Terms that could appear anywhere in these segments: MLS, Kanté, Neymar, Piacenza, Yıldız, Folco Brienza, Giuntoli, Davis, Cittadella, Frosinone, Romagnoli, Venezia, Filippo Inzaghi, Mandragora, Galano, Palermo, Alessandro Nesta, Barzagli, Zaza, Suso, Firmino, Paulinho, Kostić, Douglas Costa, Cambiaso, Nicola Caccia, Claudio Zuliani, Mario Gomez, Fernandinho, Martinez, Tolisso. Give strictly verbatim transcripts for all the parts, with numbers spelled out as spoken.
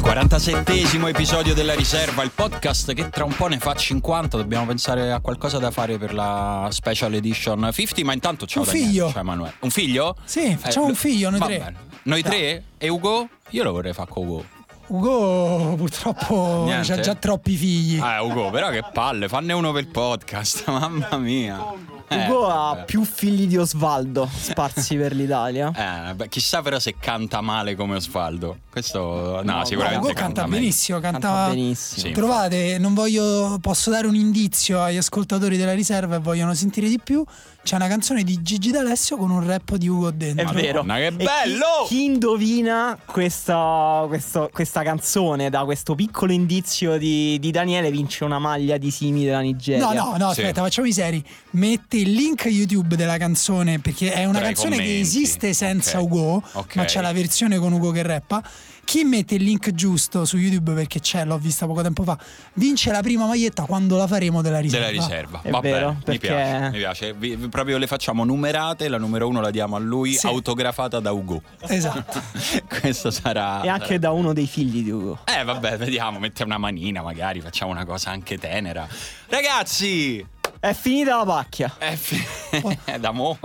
quarantasettesimo episodio della riserva, il podcast che tra un po' ne fa cinquanta. Dobbiamo pensare a qualcosa da fare per la special edition cinquanta, ma intanto ciao un Daniele, figlio. Ciao Emanuele. Un figlio? Sì, facciamo eh, un figlio noi tre. Bene. Noi no. tre? E Ugo? Io lo vorrei fare con Ugo. Ugo purtroppo ha già troppi figli. Ah, Ugo, però che palle, fanne uno per il podcast, mamma mia. Eh, Ugo ha eh. più figli di Osvaldo sparsi per l'Italia. Eh, beh, chissà però se canta male come Osvaldo. Questo no, no sicuramente Ugo canta, canta benissimo, canta, canta benissimo. Trovate, non voglio posso dare un indizio agli ascoltatori della riserva e vogliono sentire di più. C'è una canzone di Gigi D'Alessio con un rap di Ugo dentro. È vero. Ma che bello! Chi, chi indovina questa, questa, questa canzone da questo piccolo indizio di, di Daniele vince una maglia di Simi della Nigeria. No, no, no, sì. Aspetta, facciamo i seri. Metti il link YouTube della canzone, perché è una Tra canzone che esiste senza okay. Ugo, okay. ma c'è la versione con Ugo che rappa. Chi mette il link giusto su YouTube, perché c'è, l'ho vista poco tempo fa, vince la prima maglietta quando la faremo della riserva. Della riserva, va bene, mi piace, mi piace. Vi, proprio le facciamo numerate, la numero uno la diamo a lui, sì. autografata da Ugo. Esatto. Questo sarà... E anche da uno dei figli di Ugo. Eh vabbè, vediamo, mettiamo una manina magari, facciamo una cosa anche tenera. Ragazzi! È finita la pacchia. È, fi- da mo-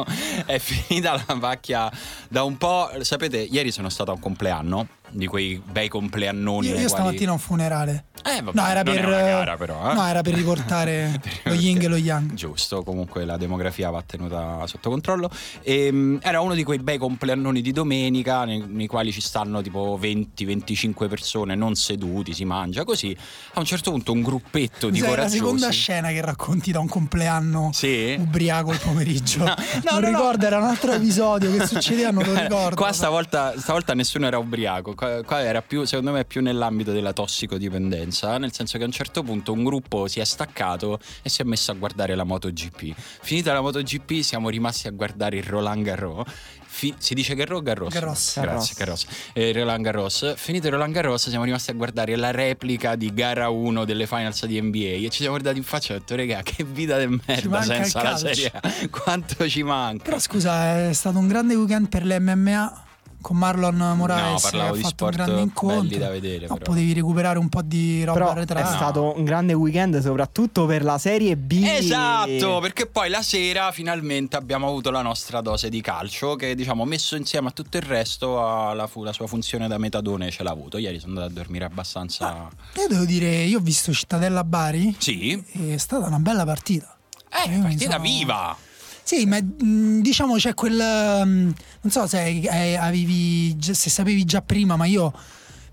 è finita la pacchia da un po'. Sapete, ieri sono stato a un compleanno, di quei bei compleannoni. Io, io stamattina ho quali... un funerale. Eh, vabbè, no, era per, gara, però, eh? no, era per riportare lo yin e lo yang. Giusto, comunque la demografia va tenuta sotto controllo. E, era uno di quei bei compleannoni di domenica, nei, nei quali ci stanno tipo venti venticinque persone non seduti, si mangia così. A un certo punto un gruppetto di sì, coraggiosi. È la seconda scena che racconti da un compleanno sì? ubriaco il pomeriggio. No, no, non no, ricordo, no. Era un altro episodio che succedeva, non lo ricordo. Qua stavolta, stavolta nessuno era ubriaco. Qua era più, secondo me, più nell'ambito della tossicodipendenza, nel senso che a un certo punto un gruppo si è staccato e si è messo a guardare la MotoGP. Finita la MotoGP siamo rimasti a guardare il Roland Garros. Fi- si dice Garros Garros? Garros. Grazie, Garros. Eh, Roland Garros. Finito il Roland Garros siamo rimasti a guardare la replica di gara uno delle finals di N B A e ci siamo guardati in faccia e ho detto regà, che vita di merda senza la Serie A. Quanto ci manca. Però scusa, è stato un grande weekend per l'M M A con Marlon Moraes, no, che ha fatto un grande incontro da vedere, no, potevi recuperare un po' di roba arretrata. È no. stato un grande weekend soprattutto per la Serie B. Esatto, perché poi la sera finalmente abbiamo avuto la nostra dose di calcio, che diciamo messo insieme a tutto il resto alla fu- la sua funzione da metadone ce l'ha avuto. Ieri sono andato a dormire abbastanza ah, io devo dire, io ho visto Cittadella Bari. Sì. È stata una bella partita. Eh, io partita sono... viva. Sì, ma diciamo c'è quel, non so se eh, avevi, se sapevi già prima, ma io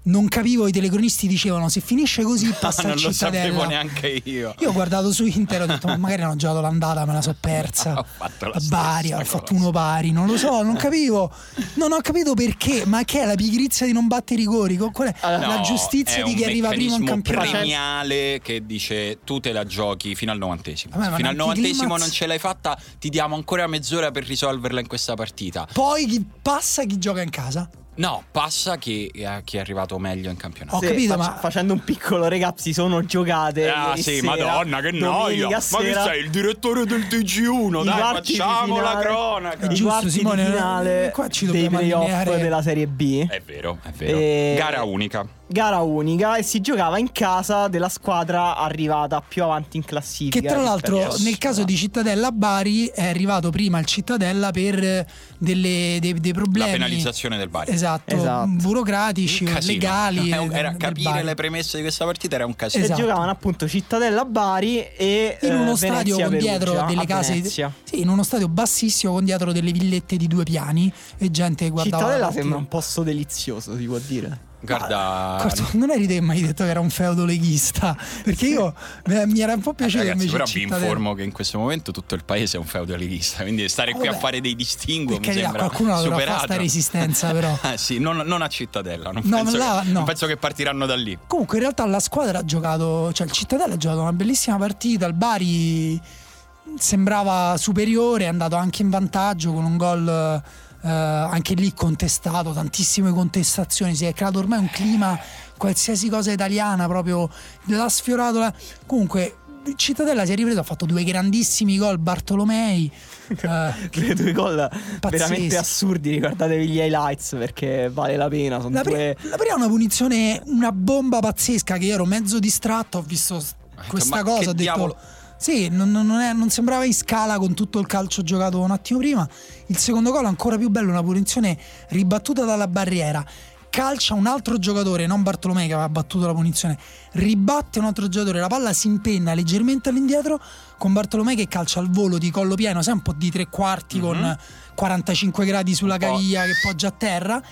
non capivo, i telecronisti dicevano se finisce così passa no, a Cittadella. Non lo sapevo neanche io. Io ho guardato su Inter, ho detto ma magari hanno giocato l'andata, me la so persa. Ho fatto la Bari, ho fatto uno pari, non lo so, non capivo. Non ho capito perché, ma che è la pigrizia di non battere i rigori? Qual è? No, la giustizia di chi arriva primo in campionato. È un meccanismo premiale che dice tu te la giochi fino al novantesimo. Vabbè, fino al novantesimo non ce l'hai fatta, ti diamo ancora mezz'ora per risolverla in questa partita. Poi chi passa, chi gioca in casa. No, passa chi, chi è arrivato meglio in campionato. Ho capito, fac- ma facendo un piccolo recap si sono giocate. Ah sì, sera, madonna che noia. Ma che sei il direttore del T G uno, dai, facciamo finale, la cronaca. I giusto, Simone, finale qua ci dei playoff della Serie B. È vero, è vero. E... gara unica. gara unica e si giocava in casa della squadra arrivata più avanti in classifica. Che tra l'altro nel caso di Cittadella Bari è arrivato prima il Cittadella per delle, dei, dei problemi, la penalizzazione del Bari, esatto, esatto. burocratici, legali, era capire Bari. Le premesse di questa partita era un casino, esatto. E giocavano appunto Cittadella Bari e in uno eh, stadio Venezia, con dietro Perugia, delle case, sì, in uno stadio bassissimo con dietro delle villette di due piani e gente che guardava. Cittadella sembra un posto delizioso, si può dire. Guarda, guarda, non eri te che mi hai detto che era un feudo leghista, perché io mi era un po' piaciuto. Ragazzi, invece però vi informo che in questo momento tutto il paese è un feudo leghista, quindi stare vabbè, qui a fare dei distinguo mi sembra qualcuno superato. Qualcuno dovrà fare sta resistenza però ah, sì, non, non a Cittadella, non, no, penso la, che, no. non penso che partiranno da lì. Comunque in realtà la squadra ha giocato, cioè il Cittadella ha giocato una bellissima partita, il Bari sembrava superiore, è andato anche in vantaggio con un gol Uh, anche lì contestato, tantissime contestazioni, si è creato ormai un clima, qualsiasi cosa italiana proprio l'ha sfiorato la... Comunque Cittadella si è ripreso, ha fatto due grandissimi gol Bartolomei, uh, due gol pazzeschi, veramente assurdi, ricordatevi gli highlights perché vale la pena. Sono la prima due... è una punizione, una bomba pazzesca che io ero mezzo distratto, ho visto questa cosa, ho detto diavolo. Sì, non, non, è, non sembrava in scala con tutto il calcio giocato un attimo prima. Il secondo gol ancora più bello, una punizione ribattuta dalla barriera, calcia un altro giocatore, non Bartolomei che aveva battuto la punizione, ribatte un altro giocatore, la palla si impenna leggermente all'indietro con Bartolomei che calcia al volo di collo pieno, sai un po' di tre quarti, mm-hmm. con quarantacinque gradi sulla caviglia che poggia a terra,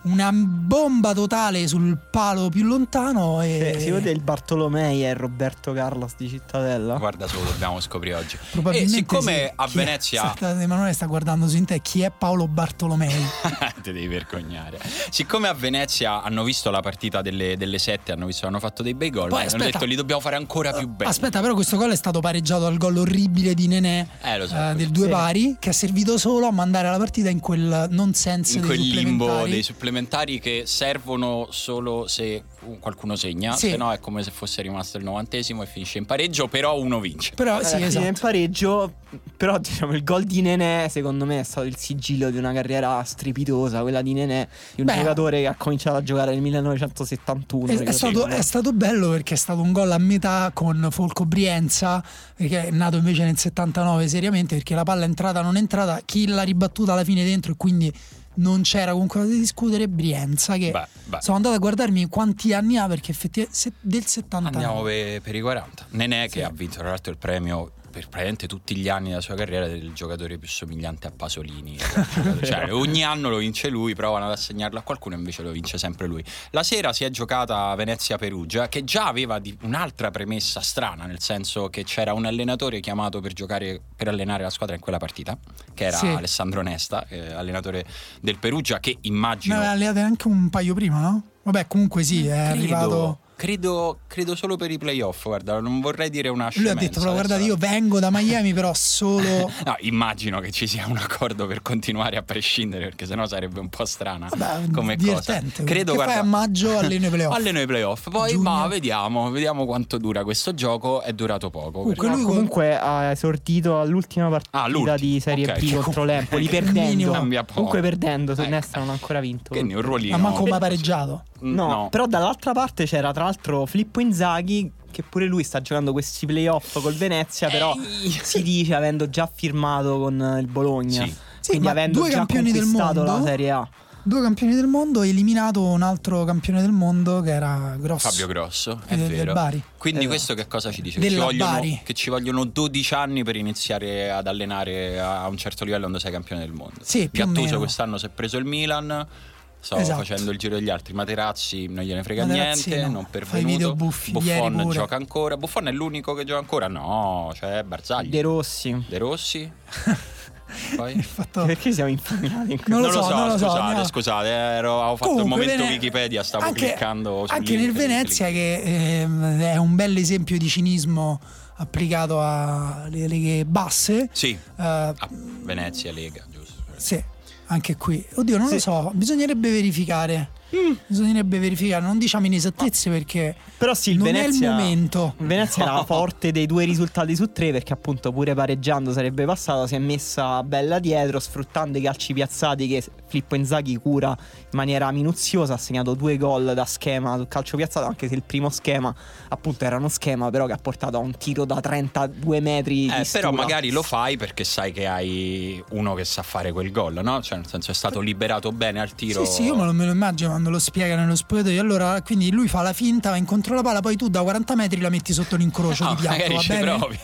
una bomba totale sul palo più lontano e... eh, si vede il Bartolomei e il Roberto Carlos di Cittadella. Guarda solo, dobbiamo scoprire oggi. Probabilmente e siccome sì, a Venezia è... Emanuele sta guardando su in te chi è Paolo Bartolomei. Te devi vergognare. Siccome a Venezia hanno visto la partita delle, delle sette, hanno visto, hanno fatto dei bei gol, poi, aspetta, hanno detto li dobbiamo fare ancora più belli. Aspetta, però questo gol è stato pareggiato al gol orribile di Nenè, eh, lo so, eh, del due sì. pari, che ha servito solo a mandare la partita in quel non senso, in quel limbo dei supplementari che servono solo se qualcuno segna, sì. se no è come se fosse rimasto il novantesimo e finisce in pareggio, però uno vince. Però sì, eh, esatto. in pareggio, però diciamo il gol di Nenè secondo me è stato il sigillo di una carriera strepitosa, quella di Nenè, di un Beh, giocatore che ha cominciato a giocare nel millenovecentosettantuno. È, è, stato, è stato bello perché è stato un gol a metà con Folco Brienza, che è nato invece nel settantanove seriamente, perché la palla è entrata non è entrata, chi l'ha ribattuta alla fine dentro e quindi non c'era con cosa di discutere. Brienza che beh, beh. sono andato a guardarmi quanti anni ha, perché effettivamente del settantanove andiamo per, per i quaranta. Nenè sì. che ha vinto tra l'altro il premio per praticamente tutti gli anni della sua carriera del giocatore più somigliante a Pasolini. Cioè ogni anno lo vince lui, provano ad assegnarlo a qualcuno e invece lo vince sempre lui. La sera si è giocata Venezia-Perugia, che già aveva di un'altra premessa strana, nel senso che c'era un allenatore chiamato per giocare, per allenare la squadra in quella partita, che era sì. Alessandro Nesta, eh, allenatore del Perugia, che immagino ma alleate anche un paio prima, no? Vabbè, comunque sì, è Credo. arrivato... Credo, credo solo per i playoff, guarda, non vorrei dire una scemenza. Lui ha detto, però guardate, io vengo da Miami, però solo... No, immagino che ci sia un accordo per continuare a prescindere, perché sennò sarebbe un po' strana. Vabbè, come cosa. Credo, che guarda... fai a maggio alleno i playoff. Alleno i playoff, poi ma vediamo, vediamo quanto dura questo gioco, è durato poco. Comunque, perché... lui comunque ha esordito all'ultima partita ah, di Serie okay, B contro l'Empoli, perdendo. Comunque perdendo, ecco. Nesta non ha ancora vinto. Quindi un ruolino. Ma manco ma pareggiato. No, no, però dall'altra parte c'era tra l'altro Filippo Inzaghi, che pure lui sta giocando questi playoff col Venezia, però Ehi. si dice avendo già firmato con il Bologna, sì. quindi sì, avendo due già campioni conquistato del mondo, la Serie A. Due campioni del mondo, eliminato un altro campione del mondo che era Grosso, Fabio Grosso, è del, vero del Bari. Quindi eh, questo che cosa ci dice? Che ci, vogliono, che ci vogliono dodici anni per iniziare ad allenare a un certo livello quando sei campione del mondo. Sì, Gattuso quest'anno si è preso il Milan. Sto esatto. facendo il giro degli altri. Materazzi non gliene frega Materazzi, niente, no. non pervenuto. Buffon gioca ancora. Buffon è l'unico che gioca ancora? No, cioè Barzagli. De Rossi. De Rossi. Poi? Fatto... Perché siamo infaminati in non, non lo so, non lo so scusate, no. scusate, ero, avevo fatto Comunque, il momento Vene... Wikipedia, stavo anche, cliccando anche link, nel Venezia che eh, è un bel esempio di cinismo applicato alle leghe basse. Sì. Uh, a Venezia Lega, giusto? Sì. Anche qui, oddio non sì. lo so, bisognerebbe verificare. mm. bisognerebbe verificare, non diciamo inesattezze, perché però sì, il non Venezia, è il momento. Venezia era forte dei due risultati su tre, perché appunto pure pareggiando sarebbe passata, si è messa bella dietro sfruttando i calci piazzati che Filippo Inzaghi cura in maniera minuziosa. Ha segnato due gol da schema sul calcio piazzato, anche se il primo schema appunto era uno schema però che ha portato a un tiro da trentadue metri eh, di stula. Però magari lo fai perché sai che hai uno che sa fare quel gol, no? Cioè nel senso è stato liberato bene al tiro. Sì sì, io me lo immagino quando lo spiega nello spogliatoio. Allora quindi lui fa la finta, va incontro la palla, poi tu da quaranta metri la metti sotto l'incrocio no, di piatto, va bene? Provi.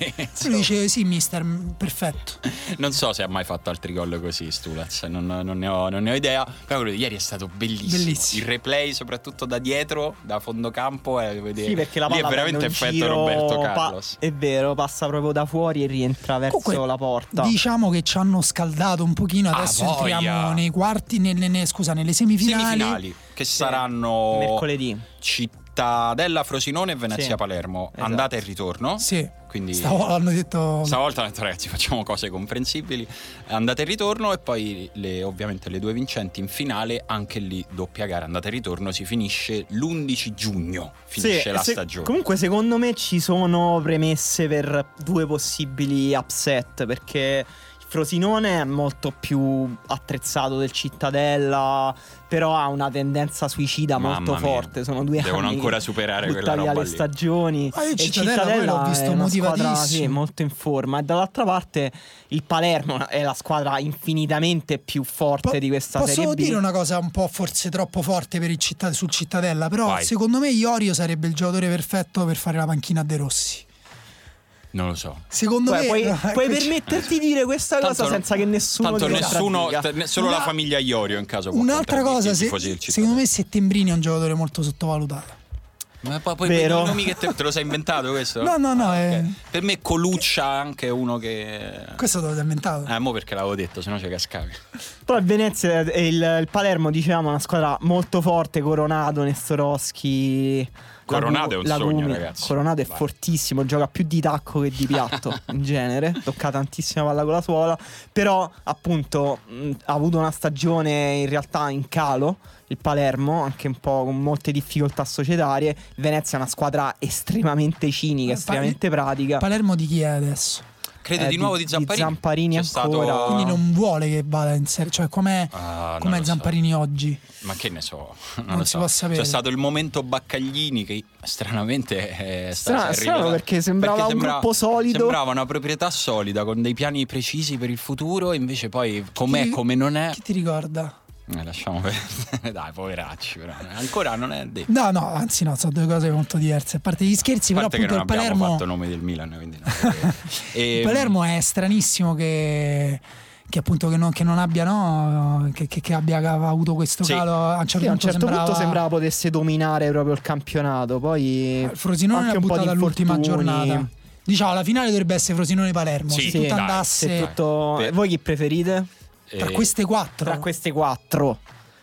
Lui dice sì mister, perfetto. Non so se ha mai fatto altri gol così Stulaz, non, non, ne ho, non ne ho idea, però quello di ieri è stato bellissimo, bellissimo. Il replay soprattutto da dietro, da fondo campo è vedere. Sì, perché la palla lì è veramente effetto giro, Roberto Carlos pa- è vero, passa proprio da fuori e rientra verso comunque, la porta. Diciamo che ci hanno scaldato un pochino, adesso ah, entriamo nei quarti nelle, nelle, scusa, nelle semifinali, semifinali che sì, saranno mercoledì, Cittadella, Frosinone e Venezia sì, Palermo, esatto. Andata e ritorno. Sì. Quindi stavolta hanno detto stavolta hanno detto ragazzi facciamo cose comprensibili, andate e ritorno, e poi le, ovviamente le due vincenti in finale, anche lì doppia gara andata e ritorno, si finisce l'undici giugno finisce sì, la se, stagione. Comunque secondo me ci sono premesse per due possibili upset, perché Frosinone è molto più attrezzato del Cittadella, però ha una tendenza suicida Mamma molto mia. forte. Sono due Devono anni. Devono ancora superare quella roba le stagioni. Ah, il Cittadella, Cittadella l'ho visto è motivatissimo. Squadra, sì, molto in forma. E dall'altra parte il Palermo è la squadra infinitamente più forte po- di questa posso Serie B. Posso dire una cosa un po' forse troppo forte per il cittad- sul Cittadella, però Vai. secondo me Iorio sarebbe il giocatore perfetto per fare la panchina a De Rossi. Non lo so. Secondo Beh, me puoi, no, puoi permetterti di dire questa tanto cosa non, senza che nessuno tanto nessuno t- solo Una, la famiglia Iorio in caso. Un'altra cosa, se, secondo me Settembrini è un giocatore molto sottovalutato. Ma poi, poi i nomi che te, te lo sei inventato questo? No, no, no. Ah, okay. eh... Per me Coluccia anche uno che. Questo te l'ho inventato. Eh, mo perché l'avevo detto, sennò ci cascavi. Poi il Venezia e il, il Palermo, diciamo, è una squadra molto forte, Coronato, Nestorowski. Coronato è un sogno, Gumi. ragazzi. Coronato è Vai. fortissimo, gioca più di tacco che di piatto in genere, tocca tantissima palla con la suola, però appunto mh, ha avuto una stagione in realtà in calo. Il Palermo anche un po' con molte difficoltà societarie. Venezia è una squadra estremamente cinica, eh, estremamente Pal- pratica. Palermo di chi è adesso? Credo eh, di nuovo di Zamparini, di Zamparini ancora stato... Quindi non vuole che vada in serie. Cioè com'è, uh, com'è Zamparini so. oggi? Ma che ne so, non, non lo si so. può sapere. C'è stato il momento Baccaglini che stranamente è Stra- stato strano perché sembrava perché un sembra- gruppo solido. Sembrava una proprietà solida con dei piani precisi per il futuro, e invece poi com'è, chi, come non è. Chi ti ricorda? Eh, lasciamo perdere, dai, poveracci, però ancora non è detto. No, no, anzi no, sono due cose molto diverse. A parte gli scherzi, a parte però appunto il Palermo fatto nome del Milan, quindi no. e... Il Palermo è stranissimo che che appunto che non, che non abbia no che, che, che abbia avuto questo sì. calo. A un certo, sì, a un certo sembrava... punto sembrava potesse dominare proprio il campionato, poi il Frosinone l'ha buttata all'ultima giornata. Diciamo la finale dovrebbe essere Frosinone-Palermo, sì, se sì, tutto dai, andasse se tutto... Per... Voi chi preferite? Tra queste quattro Tra queste quattro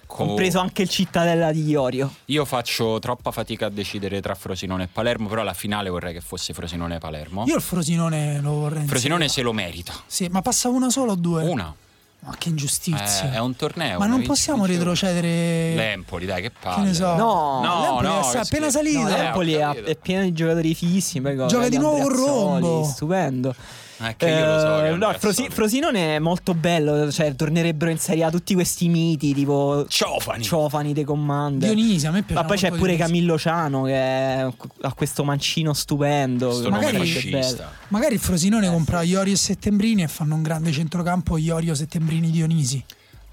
Co- compreso anche il Cittadella di Iorio. Io faccio troppa fatica a decidere tra Frosinone e Palermo, però alla finale vorrei che fosse Frosinone e Palermo. Io il Frosinone lo vorrei Frosinone inserire. Se lo merita. Sì, ma passa una sola o due? Una. Ma che ingiustizia, eh, è un torneo. Ma non possiamo retrocedere. L'Empoli, dai, che palle. Che ne so. No, no, l'Empoli no, è appena che... salito. No, L'Empoli no, è pieno di giocatori fighissimi. Gioca di nuovo con Rombo. Stupendo. Eh, che io lo so, eh, no, Frosi- Frosinone è molto bello, cioè tornerebbero in Serie A tutti questi miti tipo Ciofani, Ciofani dei Commander, Dionisi, a me piace. Ma poi c'è pure Camillo Ciano che è, ha questo mancino stupendo, magari, magari Frosinone eh, compra Iorio e Settembrini e fanno un grande centrocampo Iorio, Settembrini, Dionisi.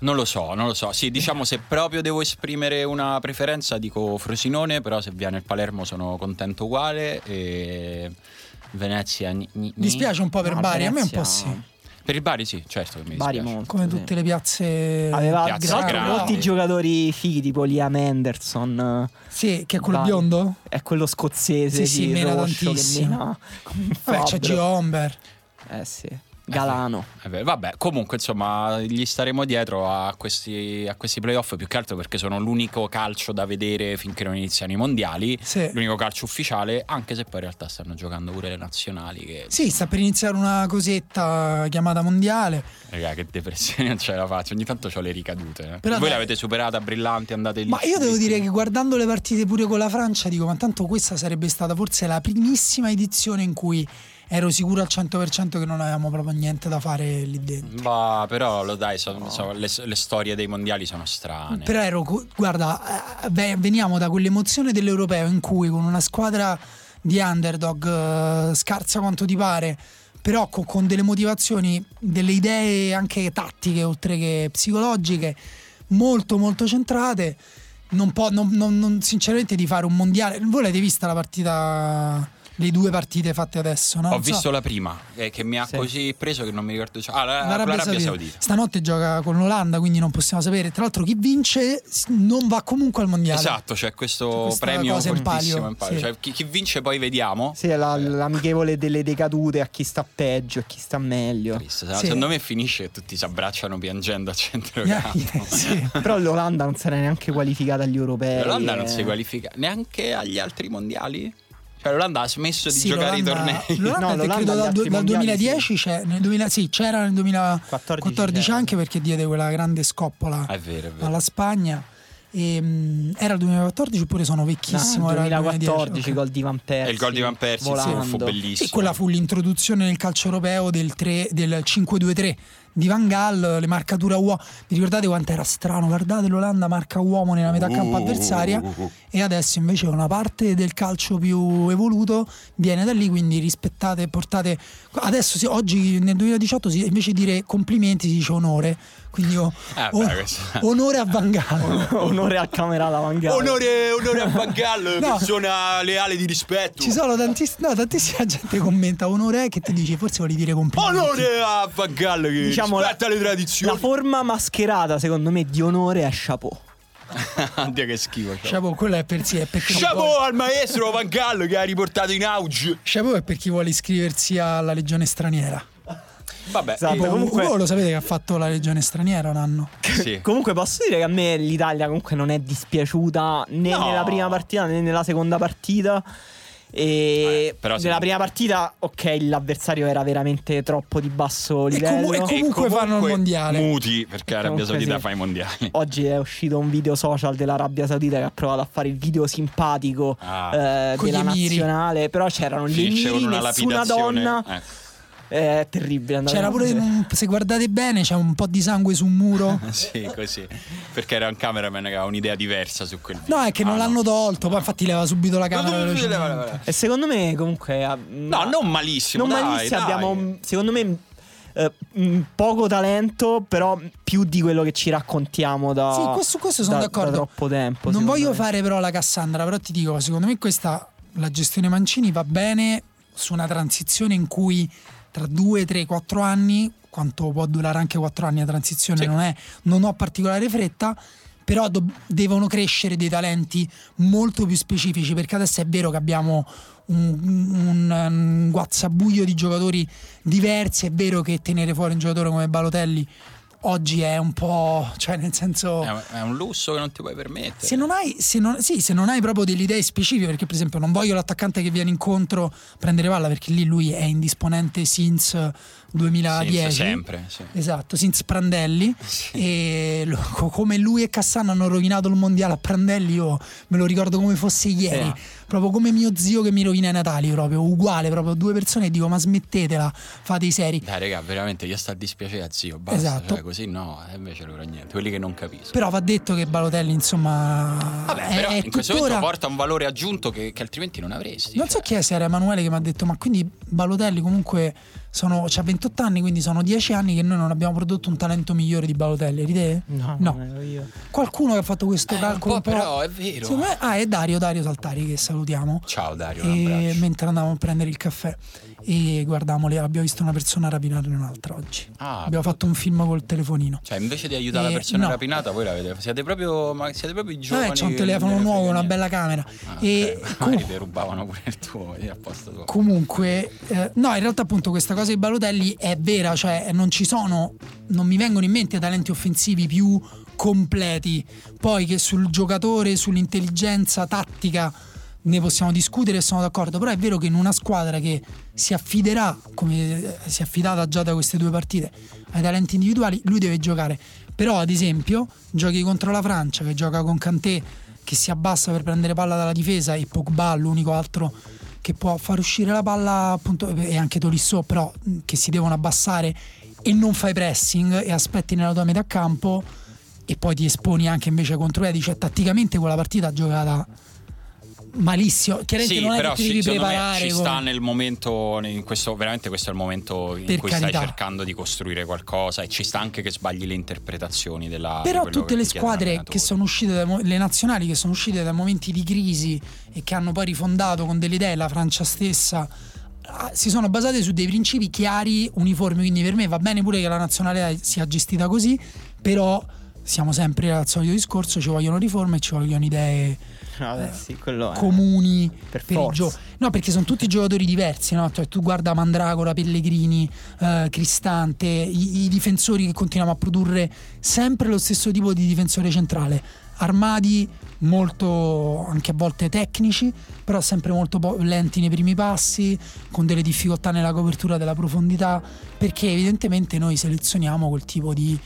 Non lo so, non lo so. Sì, diciamo se proprio devo esprimere una preferenza dico Frosinone, però se viene il Palermo sono contento uguale. E Venezia mi n- dispiace un po' per no, Bari, Venezia... a me un po' sì. Per il Bari sì, certo che mi Bari molto, come sì. tutte le piazze. Aveva piazza grande, molti giocatori fighi tipo Liam Anderson. Sì, che è quello Bari. biondo? È quello scozzese, sì, sì, mena tantissimo. Mena... Vabbè, c'è Gio Omber. Eh sì. Galano. È vero. Vabbè, comunque insomma gli staremo dietro a questi, a questi playoff, più che altro perché sono l'unico calcio da vedere finché non iniziano i mondiali, sì. L'unico calcio ufficiale, anche se poi in realtà stanno giocando pure le nazionali che, sì, insomma... sta per iniziare una cosetta chiamata mondiale. Raga, che depressione, non ce la faccio, ogni tanto ho le ricadute eh. Però voi l'avete superata, brillanti, andate lì. Ma io devo dire che guardando le partite pure con la Francia dico, ma tanto questa sarebbe stata forse la primissima edizione in cui ero sicuro al cento per cento che non avevamo proprio niente da fare lì dentro. Ma però lo dai, so, no. so, le, le storie dei mondiali sono strane. Però ero, guarda, beh, veniamo da quell'emozione dell'europeo in cui con una squadra di underdog uh, scarsa quanto ti pare, però con, con delle motivazioni, delle idee anche tattiche oltre che psicologiche molto molto centrate, non può, non, non, non, sinceramente di fare un mondiale. Voi l'avete vista la partita? Le due partite fatte adesso, no? Ho so. visto la prima, eh, che mi ha sì. così preso che non mi ricordo. Ah, l'Arabia Saudita. Stanotte gioca con l'Olanda, quindi non possiamo sapere. Tra l'altro, chi vince non va comunque al mondiale. Esatto, c'è cioè questo c'è premio fortissimo in palio. In palio. Sì. Cioè, chi, chi vince poi vediamo. Sì, la, l'amichevole delle decadute, a chi sta peggio, a chi sta meglio. Triste, sì. Secondo me finisce e tutti si abbracciano piangendo a centrocampo. Yeah, yeah, sì. Però l'Olanda non sarà neanche qualificata agli europei. L'Olanda eh. non si qualifica neanche agli altri mondiali? Cioè l'Olanda ha smesso di sì, giocare l'Olanda, i tornei. L'Olanda, no, l'Olanda credo dal, dal duemiladieci sì. c'è, nel duemila, sì, c'era nel duemilaquattordici anche perché diede quella grande scoppola è vero, è vero. alla Spagna. E, era il duemilaquattordici oppure sono vecchissimo? No, era il duemilaquattordici okay. Gol di Van Persie. Il gol di Van Persie sì, fu bellissimo. E quella fu l'introduzione nel calcio europeo del, tre, del cinque due tre di Van Gaal, le marcature a uomo. Vi ricordate quanto era strano? Guardate l'Olanda marca uomo nella metà campo avversaria. Uh, uh, uh. E adesso invece una parte del calcio più evoluto viene da lì, quindi rispettate e portate. Adesso sì, oggi nel duemiladiciotto si, invece di dire complimenti si dice onore. Quindi io, eh, on- beh, onore a Van Gaal. Onore a Camerata Van Gaal. Onore, onore a Van Gaal, no. Persona leale di rispetto. Ci sono tantiss- no, tantissima gente commenta onore che ti dice forse vuoi dire complimenti. Onore a Van Gaal che diciamo rispetta la, le tradizioni. La forma mascherata secondo me di onore è chapeau. Oddio che schifo. Chapeau, quello è per sì, è per chapeau vuole... al maestro Van Gaal che ha riportato in auge. Chapeau è per chi vuole iscriversi alla legione straniera. Vabbè, esatto, eh, comunque voi lo sapete che ha fatto la legione straniera un anno. Sì. Comunque posso dire che a me l'Italia comunque non è dispiaciuta né no. nella prima partita né nella seconda partita. E eh, nella sì. prima partita, ok, l'avversario era veramente troppo di basso livello. E, comu- e, comunque, e comunque fanno il mondiale. Muti perché l'Arabia Saudita sì. fa i mondiali. Oggi è uscito un video social dell'Arabia Saudita che ha provato a fare il video simpatico ah. eh, della nazionale. Miri. Però c'erano gli emiri, nessuna donna. Eh. È terribile. C'era pure un, se guardate bene c'è un po' di sangue su un muro. Sì, così. Perché era un cameraman che aveva un'idea diversa su quel video. No, è che non ah, l'hanno no. tolto. Poi infatti leva subito la camera no, leva, e secondo me comunque no, non malissimo. Non dai, malissimo dai. Abbiamo secondo me eh, poco talento, però più di quello che ci raccontiamo da sì, questo, questo sono da, d'accordo. Da troppo tempo. Non voglio me. fare però la Cassandra, però ti dico, secondo me questa la gestione Mancini va bene su una transizione in cui tra due, tre, quattro anni, quanto può durare anche quattro anni la transizione, sì. non è, non ho particolare fretta, però do, devono crescere dei talenti molto più specifici, perché adesso è vero che abbiamo un, un, un guazzabuglio di giocatori diversi, è vero che tenere fuori un giocatore come Balotelli oggi è un po', cioè nel senso è un lusso che non ti puoi permettere se non hai, se non, sì, se non hai proprio delle idee specifiche, perché per esempio non voglio l'attaccante che viene incontro a prendere palla, perché lì lui è indisponente since duemiladieci since sempre sì. esatto, since Prandelli sì. E lo, come lui e Cassano hanno rovinato il mondiale a Prandelli, io me lo ricordo come fosse ieri sì. proprio come mio zio che mi rovina i Natali, proprio uguale, proprio due persone e dico ma smettetela, fate i seri dai raga, veramente io sto a dispiacere a zio basta, esatto. Cioè, così no, invece loro niente, quelli che non capiscono. Però va detto che Balotelli insomma vabbè, è, però in questo tuttora... momento porta un valore aggiunto che, che altrimenti non avresti. Non cioè. so chi è, se era Emanuele che mi ha detto ma quindi Balotelli comunque sono, c'ha ventotto anni, quindi sono dieci anni che noi non abbiamo prodotto un talento migliore di Balotelli. Ride? No, no. Io. Qualcuno che ha fatto questo eh, calcolo un po', però po'... è vero. Sì, ma... Ah, è Dario, Dario Saltari che salutiamo. Ciao Dario. E... Mentre andavamo a prendere il caffè e guardavamo, le... abbiamo visto una persona rapinare un'altra oggi. Ah, abbiamo fatto un film col telefonino. Cioè invece di aiutare e... la persona no. rapinata, voi l'avete. Siete proprio, ma siete proprio i giovani. Vabbè, c'è un telefono nuovo, una bella camera. Ah, e okay. Com... magari te rubavano pure il tuo apposta. Comunque, eh, no, in realtà appunto questa cosa di Balotelli è vera, cioè non ci sono, non mi vengono in mente talenti offensivi più completi. Poi che sul giocatore, sull'intelligenza tattica ne possiamo discutere e sono d'accordo, però è vero che in una squadra che si affiderà, come si è affidata già da queste due partite, ai talenti individuali, lui deve giocare. Però ad esempio giochi contro la Francia, che gioca con Kanté che si abbassa per prendere palla dalla difesa e Pogba l'unico altro che può far uscire la palla, appunto, e anche Tolisso, però che si devono abbassare, e non fai pressing e aspetti nella tua metà campo e poi ti esponi anche invece contro Edi. Cioè tatticamente quella partita giocata malissimo, chiaramente sì, non è però che ti devi preparare, ci come... sta nel momento, in questo, veramente questo è il momento in per cui carità. Stai cercando di costruire qualcosa e ci sta anche che sbagli le interpretazioni della, però tutte le squadre che sono uscite da, le nazionali che sono uscite da momenti di crisi e che hanno poi rifondato con delle idee, la Francia stessa, si sono basate su dei principi chiari, uniformi. Quindi per me va bene pure che la nazionale sia gestita così, però siamo sempre al solito discorso, ci vogliono riforme e ci vogliono idee no, eh, sì, comuni per, per il gioco. No, perché sono tutti giocatori diversi, no? Cioè, tu guarda Mandragora, Pellegrini, eh, Cristante, i, i difensori che continuiamo a produrre sempre lo stesso tipo di difensore centrale, armati molto, anche a volte tecnici, però sempre molto po- lenti nei primi passi, con delle difficoltà nella copertura della profondità, perché evidentemente noi selezioniamo quel tipo di...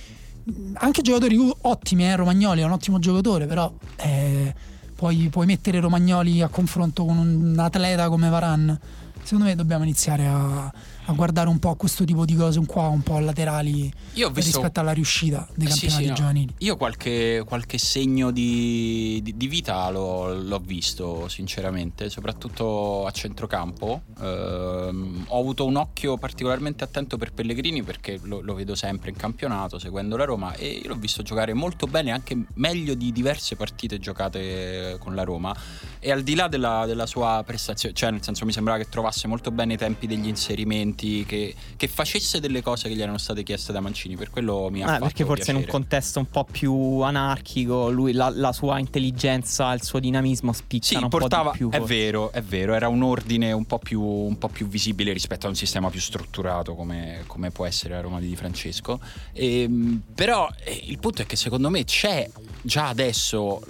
anche giocatori ottimi, eh? Romagnoli è un ottimo giocatore, però eh, puoi, puoi mettere Romagnoli a confronto con un atleta come Varane. Secondo me dobbiamo iniziare a, a guardare un po' a questo tipo di cose, un qua un po' laterali visto... rispetto alla riuscita dei sì, campionati sì, no. giovanili. Io qualche, qualche segno di, di, di vita l'ho, l'ho visto sinceramente, soprattutto a centrocampo. Ehm, ho avuto un occhio particolarmente attento per Pellegrini perché lo, lo vedo sempre in campionato seguendo la Roma e io l'ho visto giocare molto bene, anche meglio di diverse partite giocate con la Roma, e al di là della, della sua prestazione, cioè nel senso mi sembrava che trovava molto bene i tempi degli inserimenti, che, che facesse delle cose che gli erano state chieste da Mancini, per quello mi ha ah, fatto perché forse piacere. In un contesto un po' più anarchico lui la, la sua intelligenza, il suo dinamismo spiccano sì, un portava, po' di più è forse. vero, è vero, era un ordine un po' più un po' più visibile rispetto a un sistema più strutturato come, come può essere la Roma di Di Francesco. E, però il punto è che secondo me c'è già adesso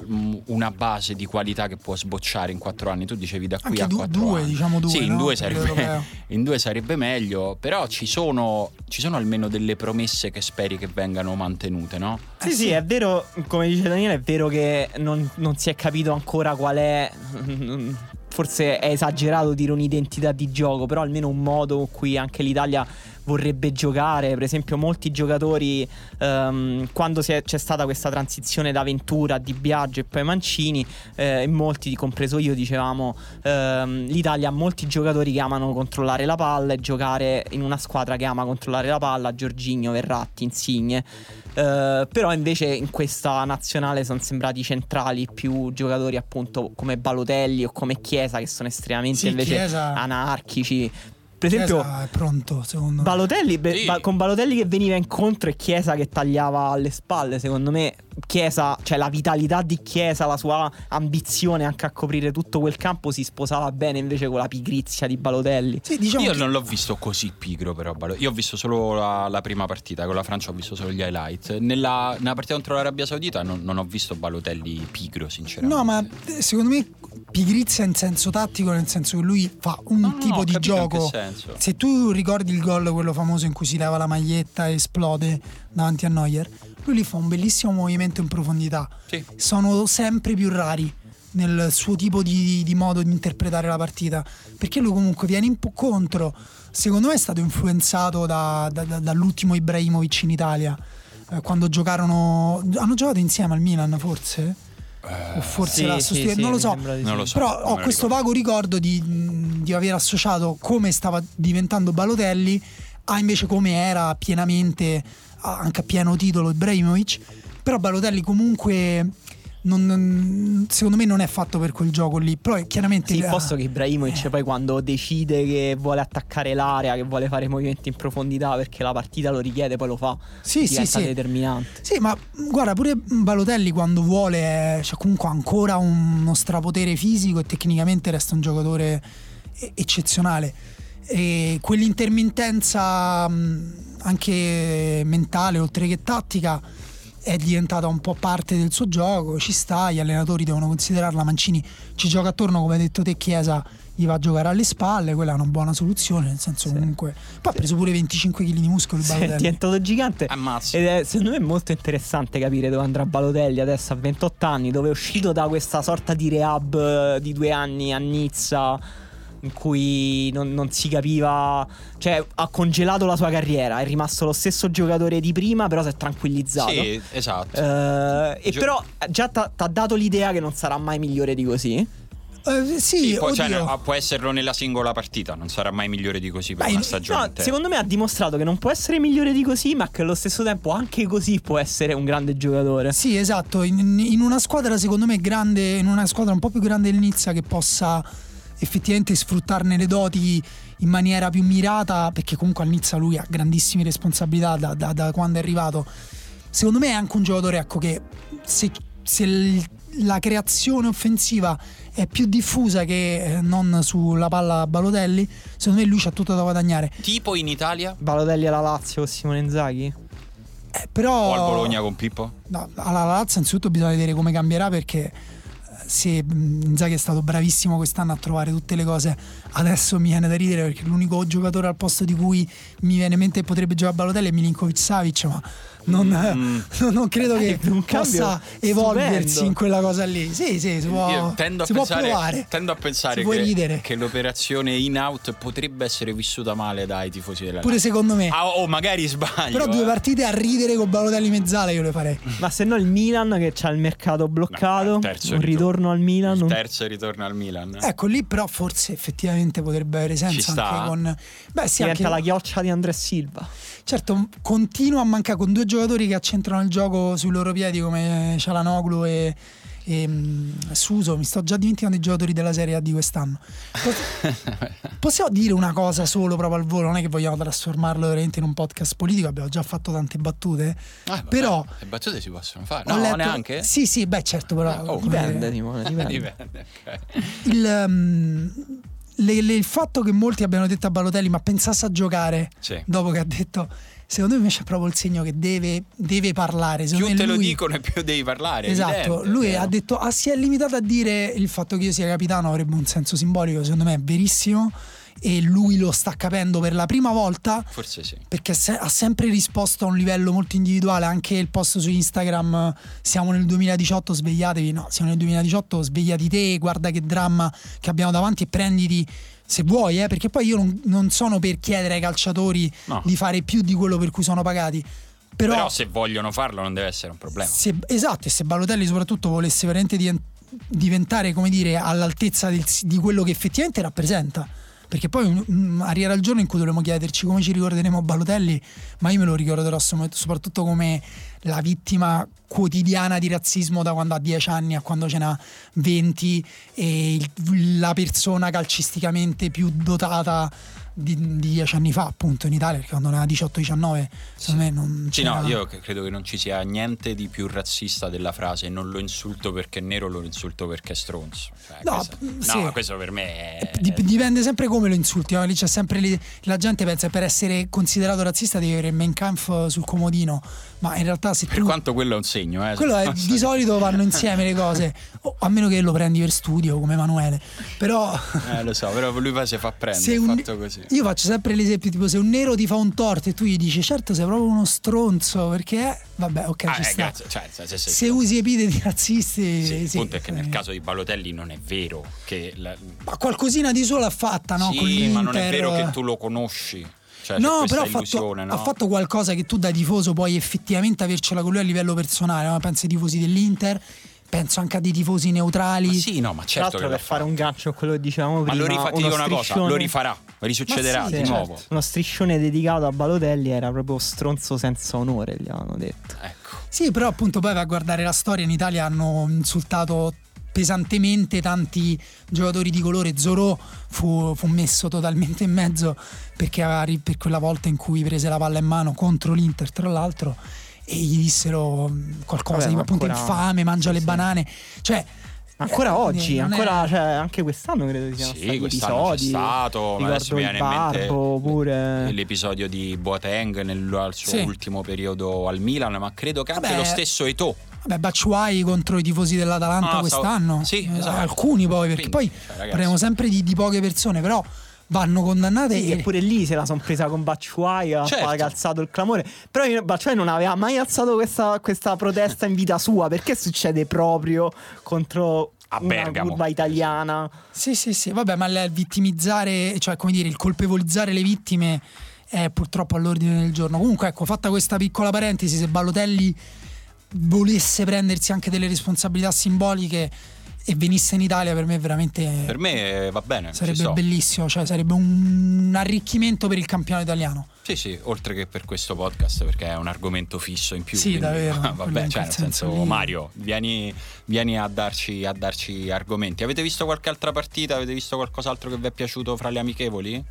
una base di qualità che può sbocciare in quattro anni. Tu dicevi da qui anche a quattro due, anni diciamo due, sì, no? Due sarebbe, in due sarebbe meglio, però ci sono, ci sono almeno delle promesse che speri che vengano mantenute, no? Sì, eh sì, sì, è vero, come dice Daniele, è vero che non, non si è capito ancora qual è. Forse è esagerato dire un'identità di gioco, però almeno un modo con cui anche l'Italia vorrebbe giocare. Per esempio molti giocatori ehm, quando si è, c'è stata questa transizione da Ventura, Di Biagio e poi Mancini, eh, e molti, compreso io, dicevamo ehm, l'Italia ha molti giocatori che amano controllare la palla e giocare in una squadra che ama controllare la palla, Giorginho, Verratti, Insigne. Uh, però invece in questa nazionale sono sembrati centrali più giocatori appunto come Balotelli o come Chiesa, che sono estremamente sì, invece Chiesa... anarchici. Per esempio Chiesa è pronto, secondo Balotelli, me. Sì. Ba- con Balotelli che veniva incontro e Chiesa che tagliava alle spalle. Secondo me Chiesa, cioè la vitalità di Chiesa, la sua ambizione anche a coprire tutto quel campo, si sposava bene invece con la pigrizia di Balotelli. Sì, diciamo io che... non l'ho visto così pigro, però Balotelli. Io ho visto solo la, la prima partita con la Francia, ho visto solo gli highlight. Nella, nella partita contro l'Arabia Saudita non, non ho visto Balotelli pigro, sinceramente. No, ma secondo me pigrizia in senso tattico, nel senso che lui fa un no, tipo no, di gioco. Se tu ricordi il gol, quello famoso in cui si leva la maglietta e esplode davanti a Neuer, lui lì fa un bellissimo movimento in profondità. Sì. Sono sempre più rari nel suo tipo di, di modo di interpretare la partita, perché lui comunque viene in po- contro. Secondo me è stato influenzato da, da, da, dall'ultimo Ibrahimovic in Italia, eh, quando giocarono hanno giocato insieme al Milan forse? O forse sì, l'ha sostituita, sì, non, sì, lo so. Di... non lo so, però ho questo ricordo. vago ricordo di, di aver associato come stava diventando Balotelli a invece come era pienamente, anche a pieno titolo, Ibrahimovic. Però Balotelli comunque non, non, secondo me non è fatto per quel gioco lì. Però è chiaramente il sì, posto che Ibrahimovic eh. poi quando decide che vuole attaccare l'area, che vuole fare movimenti in profondità perché la partita lo richiede, poi lo fa. Sì, sì, sì, determinante. Sì, ma guarda pure Balotelli quando vuole, cioè comunque ancora uno strapotere fisico e tecnicamente resta un giocatore eccezionale. e quell'intermittenza mh, anche mentale oltre che tattica è diventata un po' parte del suo gioco, ci sta, gli allenatori devono considerarla. Mancini ci gioca attorno, come hai detto te. Chiesa gli va a giocare alle spalle, quella è una buona soluzione, nel senso sì. comunque poi ha preso pure venticinque chili di muscolo, il sì, Balotelli è diventato gigante. Ammazzo. Ed è, secondo me è molto interessante capire dove andrà Balotelli adesso a ventotto anni, dove è uscito da questa sorta di rehab di due anni a Nizza in cui non, non si capiva, cioè ha congelato la sua carriera, è rimasto lo stesso giocatore di prima, però si è tranquillizzato. Sì, esatto. uh, Gio- E però già ti ha dato l'idea che non sarà mai migliore di così. Uh, sì, sì, può, cioè, può esserlo nella singola partita, non sarà mai migliore di così per Beh, una stagione. No, secondo me ha dimostrato che non può essere migliore di così, ma che allo stesso tempo anche così può essere un grande giocatore. Sì, esatto. In, in una squadra, secondo me, grande, in una squadra un po' più grande del Nizza, che possa effettivamente sfruttarne le doti in maniera più mirata, perché comunque al Nizza lui ha grandissime responsabilità da, da, da quando è arrivato. Secondo me è anche un giocatore, ecco, che se, se il, la creazione offensiva è più diffusa che non sulla palla Balotelli, secondo me lui c'ha tutto da guadagnare. Tipo in Italia Balotelli alla Lazio con Simone Inzaghi, eh, però, o al Bologna con Pippo. No, alla Lazio innanzitutto bisogna vedere come cambierà, perché se Inzaghi è stato bravissimo quest'anno a trovare tutte le cose, adesso mi viene da ridere perché l'unico giocatore al posto di cui mi viene in mente che potrebbe giocare Balotelli è Milinkovic-Savic, ma non, mm. non, non credo che possa evolversi stupendo. In quella cosa lì. Sì, sì, si può, Io tendo a si pensare, può provare. Tendo a pensare che, che l'operazione in out potrebbe essere vissuta male dai tifosi della Pure Lazio. Secondo me. Ah, o oh, magari sbaglio. Però eh. due partite a ridere con Balotelli mezzala io le farei. Ma se no il Milan che c'ha il mercato bloccato, no, terzo un ritorno al Milan. Il terzo ritorno al Milan. Ecco lì però forse effettivamente potrebbe avere senso anche con Beh, sì, diventa anche la chioccia di Andrea Silva. Certo, continua a mancare con due giocatori che accentrano il gioco sui loro piedi come Çalhanoğlu e, e Suso. Mi sto già dimenticando dei giocatori della Serie A di quest'anno. Possiamo dire una cosa solo proprio al volo, non è che vogliamo trasformarlo veramente in un podcast politico, abbiamo già fatto tante battute. Ah, però le battute si possono fare. No, letto, neanche? Sì, sì, beh, certo, però oh, dipende, Simone, dipende. dipende okay. Il um, le, le, il fatto che molti abbiano detto a Balotelli ma pensasse a giocare sì. dopo che ha detto, secondo me invece è proprio il segno che deve, deve parlare. Secondo più te lui, lo dicono e più devi parlare. Esatto, evidente, lui no? ha detto, ah, si è limitato a dire il fatto che io sia capitano avrebbe un senso simbolico, secondo me è verissimo e lui lo sta capendo per la prima volta. Forse sì. Perché se, ha sempre risposto a un livello molto individuale, anche il post su Instagram siamo nel duemiladiciotto, svegliatevi, no, siamo nel duemiladiciotto, svegliati te, guarda che dramma che abbiamo davanti e prenditi. Se vuoi, eh, perché poi io non, non sono per chiedere ai calciatori no. di fare più di quello per cui sono pagati. Però, Però se vogliono farlo non deve essere un problema. Se, esatto, e se Balotelli soprattutto volesse veramente diventare, come dire, all'altezza del, di quello che effettivamente rappresenta. Perché poi arriverà il giorno in cui dovremo chiederci come ci ricorderemo Balotelli, ma io me lo ricorderò soprattutto come la vittima quotidiana di razzismo da quando ha dieci anni a quando ce n'ha venti e il, la persona calcisticamente più dotata di dieci anni fa appunto in Italia, perché quando ne ha diciotto diciannove secondo me non sì, no, io credo che non ci sia niente di più razzista della frase non lo insulto perché è nero, lo insulto perché è stronzo, cioè, no, questa, sì. no questo per me è... dipende sempre come lo insulti, no? Lì c'è sempre lì, la gente pensa per essere considerato razzista devi avere il Mein Kampf sul comodino, ma in realtà se per tu... quanto quello è un segno eh. quello è, di solito vanno insieme le cose, o, a meno che lo prendi per studio come Emanuele, però eh, lo so, però lui poi si fa prendere un... fatto così. Io faccio sempre l'esempio tipo se un nero ti fa un torto e tu gli dici certo sei proprio uno stronzo perché vabbè ok ah, ci eh, sta grazie, cioè, se, se, se, se usi epiteti razzisti sì, sì, il punto sì, è che sì. nel caso di Balotelli non è vero che la... ma qualcosina di sua l'ha fatta no? sì con l'Inter... ma non è vero che tu lo conosci, cioè, no però ha fatto, no? ha fatto qualcosa che tu da tifoso puoi effettivamente avercela con lui a livello personale, no? Penso ai tifosi dell'Inter, penso anche a dei tifosi neutrali. Ma sì, no, ma certo. Tra l'altro per fare un gancio a quello che dicevamo ma prima. Ma lo rifatico una cosa, lo rifarà, risuccederà sì, di certo. nuovo. Uno striscione dedicato a Balotelli era proprio stronzo senza onore, gli hanno detto. Ecco. Sì, però appunto poi va a guardare la storia, in Italia hanno insultato pesantemente tanti giocatori di colore. Zorò fu, fu messo totalmente in mezzo perché aveva, per quella volta in cui prese la palla in mano contro l'Inter, tra l'altro, e gli dissero qualcosa Vabbè, di appunto ancora... infame, mangia sì, le banane, cioè Ancora oggi, ancora, è... cioè, anche quest'anno credo che siano sì, stati episodi. C'è stato, ma adesso mi viene in mente pure... l'episodio di Boateng nel, al suo sì. ultimo periodo al Milan, ma credo che anche lo stesso Eto'o. Vabbè, Batshuayi contro i tifosi dell'Atalanta no, quest'anno. Stavo... Sì, esatto. Alcuni poi, perché quindi, poi cioè, parliamo sempre di, di poche persone, però vanno condannate. Sì, e pure lì se la sono presa con Batshuayi, ha certo. alzato il clamore. Però Batshuayi non aveva mai alzato questa, questa protesta in vita sua, perché succede proprio contro a Bergamo, una curva italiana. Sì, sì, sì, vabbè, ma il vittimizzare, cioè come dire, il colpevolizzare le vittime è purtroppo all'ordine del giorno. Comunque, ecco, fatta questa piccola parentesi, se Balotelli volesse prendersi anche delle responsabilità simboliche e venisse in Italia, per me veramente per me va bene, sarebbe bellissimo, cioè sarebbe un arricchimento per il campionato italiano. Sì, sì, oltre che per questo podcast, perché è un argomento fisso in più. Sì, davvero. Vabbè, cioè, nel senso, lì. Mario, vieni, vieni a darci, a darci argomenti. Avete visto qualche altra partita? Avete visto qualcos'altro che vi è piaciuto fra le amichevoli?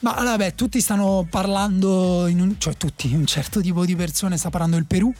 Ma allora, beh, tutti stanno parlando in un, cioè tutti, un certo tipo di persone sta parlando del Perù,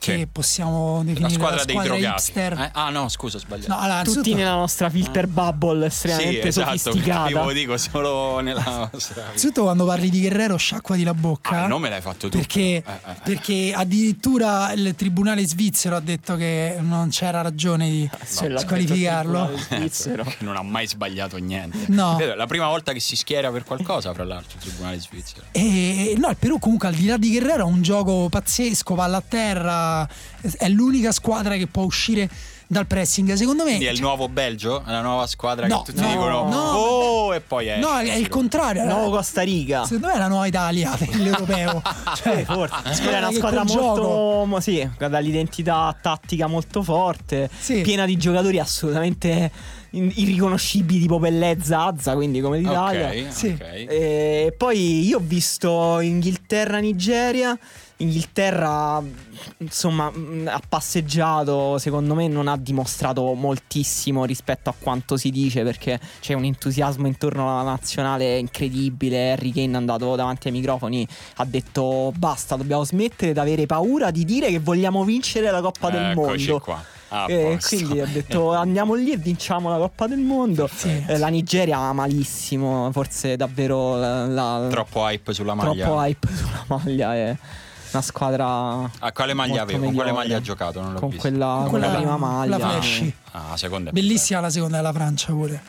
che sì. possiamo definire la squadra, la squadra dei drogati. Eh? Ah no, scusa, ho sbagliato. No, allora, tutti nella nostra filter bubble estremamente sì, esatto, sofisticata. Sì, esatto, dico solo nella nostra. Tutto quando parli di Guerrero sciacquati la bocca. Ah, non me l'hai fatto tu. Perché, eh, eh. perché addirittura il tribunale svizzero ha detto che non c'era ragione di no, squalificarlo. Svizzero che non ha mai sbagliato niente. No. È la prima volta che si schiera per qualcosa, fra l'altro, il tribunale svizzero. E no, il Perù comunque al di là di Guerrero ha un gioco pazzesco, palla a terra, è l'unica squadra che può uscire dal pressing, secondo me. Quindi è il nuovo Belgio, è la nuova squadra no, che tutti no, dicono no, oh, e poi è no, è il contrario, è la nuova Costa Rica, secondo me è la nuova Italia dell'europeo. Cioè, forse è una squadra molto sì, dall'identità tattica molto forte, sì. piena di giocatori assolutamente irriconoscibili, tipo Pellè, Zaza, quindi come l'Italia. Okay, sì. okay. E poi io ho visto Inghilterra Nigeria. Inghilterra, insomma, ha passeggiato, secondo me non ha dimostrato moltissimo rispetto a quanto si dice, perché c'è un entusiasmo intorno alla nazionale incredibile. Harry Kane è andato davanti ai microfoni, ha detto basta, dobbiamo smettere di avere paura di dire che vogliamo vincere la Coppa Eccoci del Mondo qua. Ah, eh, quindi ha detto andiamo lì e vinciamo la Coppa del Mondo. Sì. Eh, la Nigeria malissimo, forse davvero la, la, troppo hype sulla maglia. Troppo hype sulla maglia eh. Una squadra. A quale maglia avevo? Con quale maglia ha giocato? Non l'ho con, quella, con quella, quella prima maglia. La Flash. Ah, seconda. Bellissima bella. La seconda della Francia pure.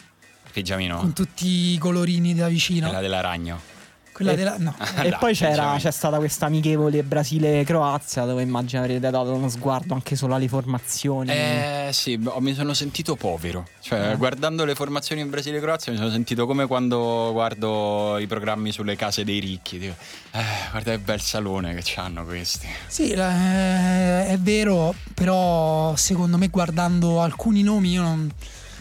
Pigiamino. Con tutti i colorini da vicino. Quella dell'Aragno. Quella e, della no. e là, poi c'era c'è stata questa amichevole Brasile-Croazia, dove immagino avrete dato uno sguardo anche solo alle formazioni. Eh sì, mi sono sentito povero. Cioè, eh. guardando le formazioni in Brasile-Croazia mi sono sentito come quando guardo i programmi sulle case dei ricchi. Dico, eh, guarda che bel salone che c'hanno questi. Sì, eh, è vero, però secondo me guardando alcuni nomi io non,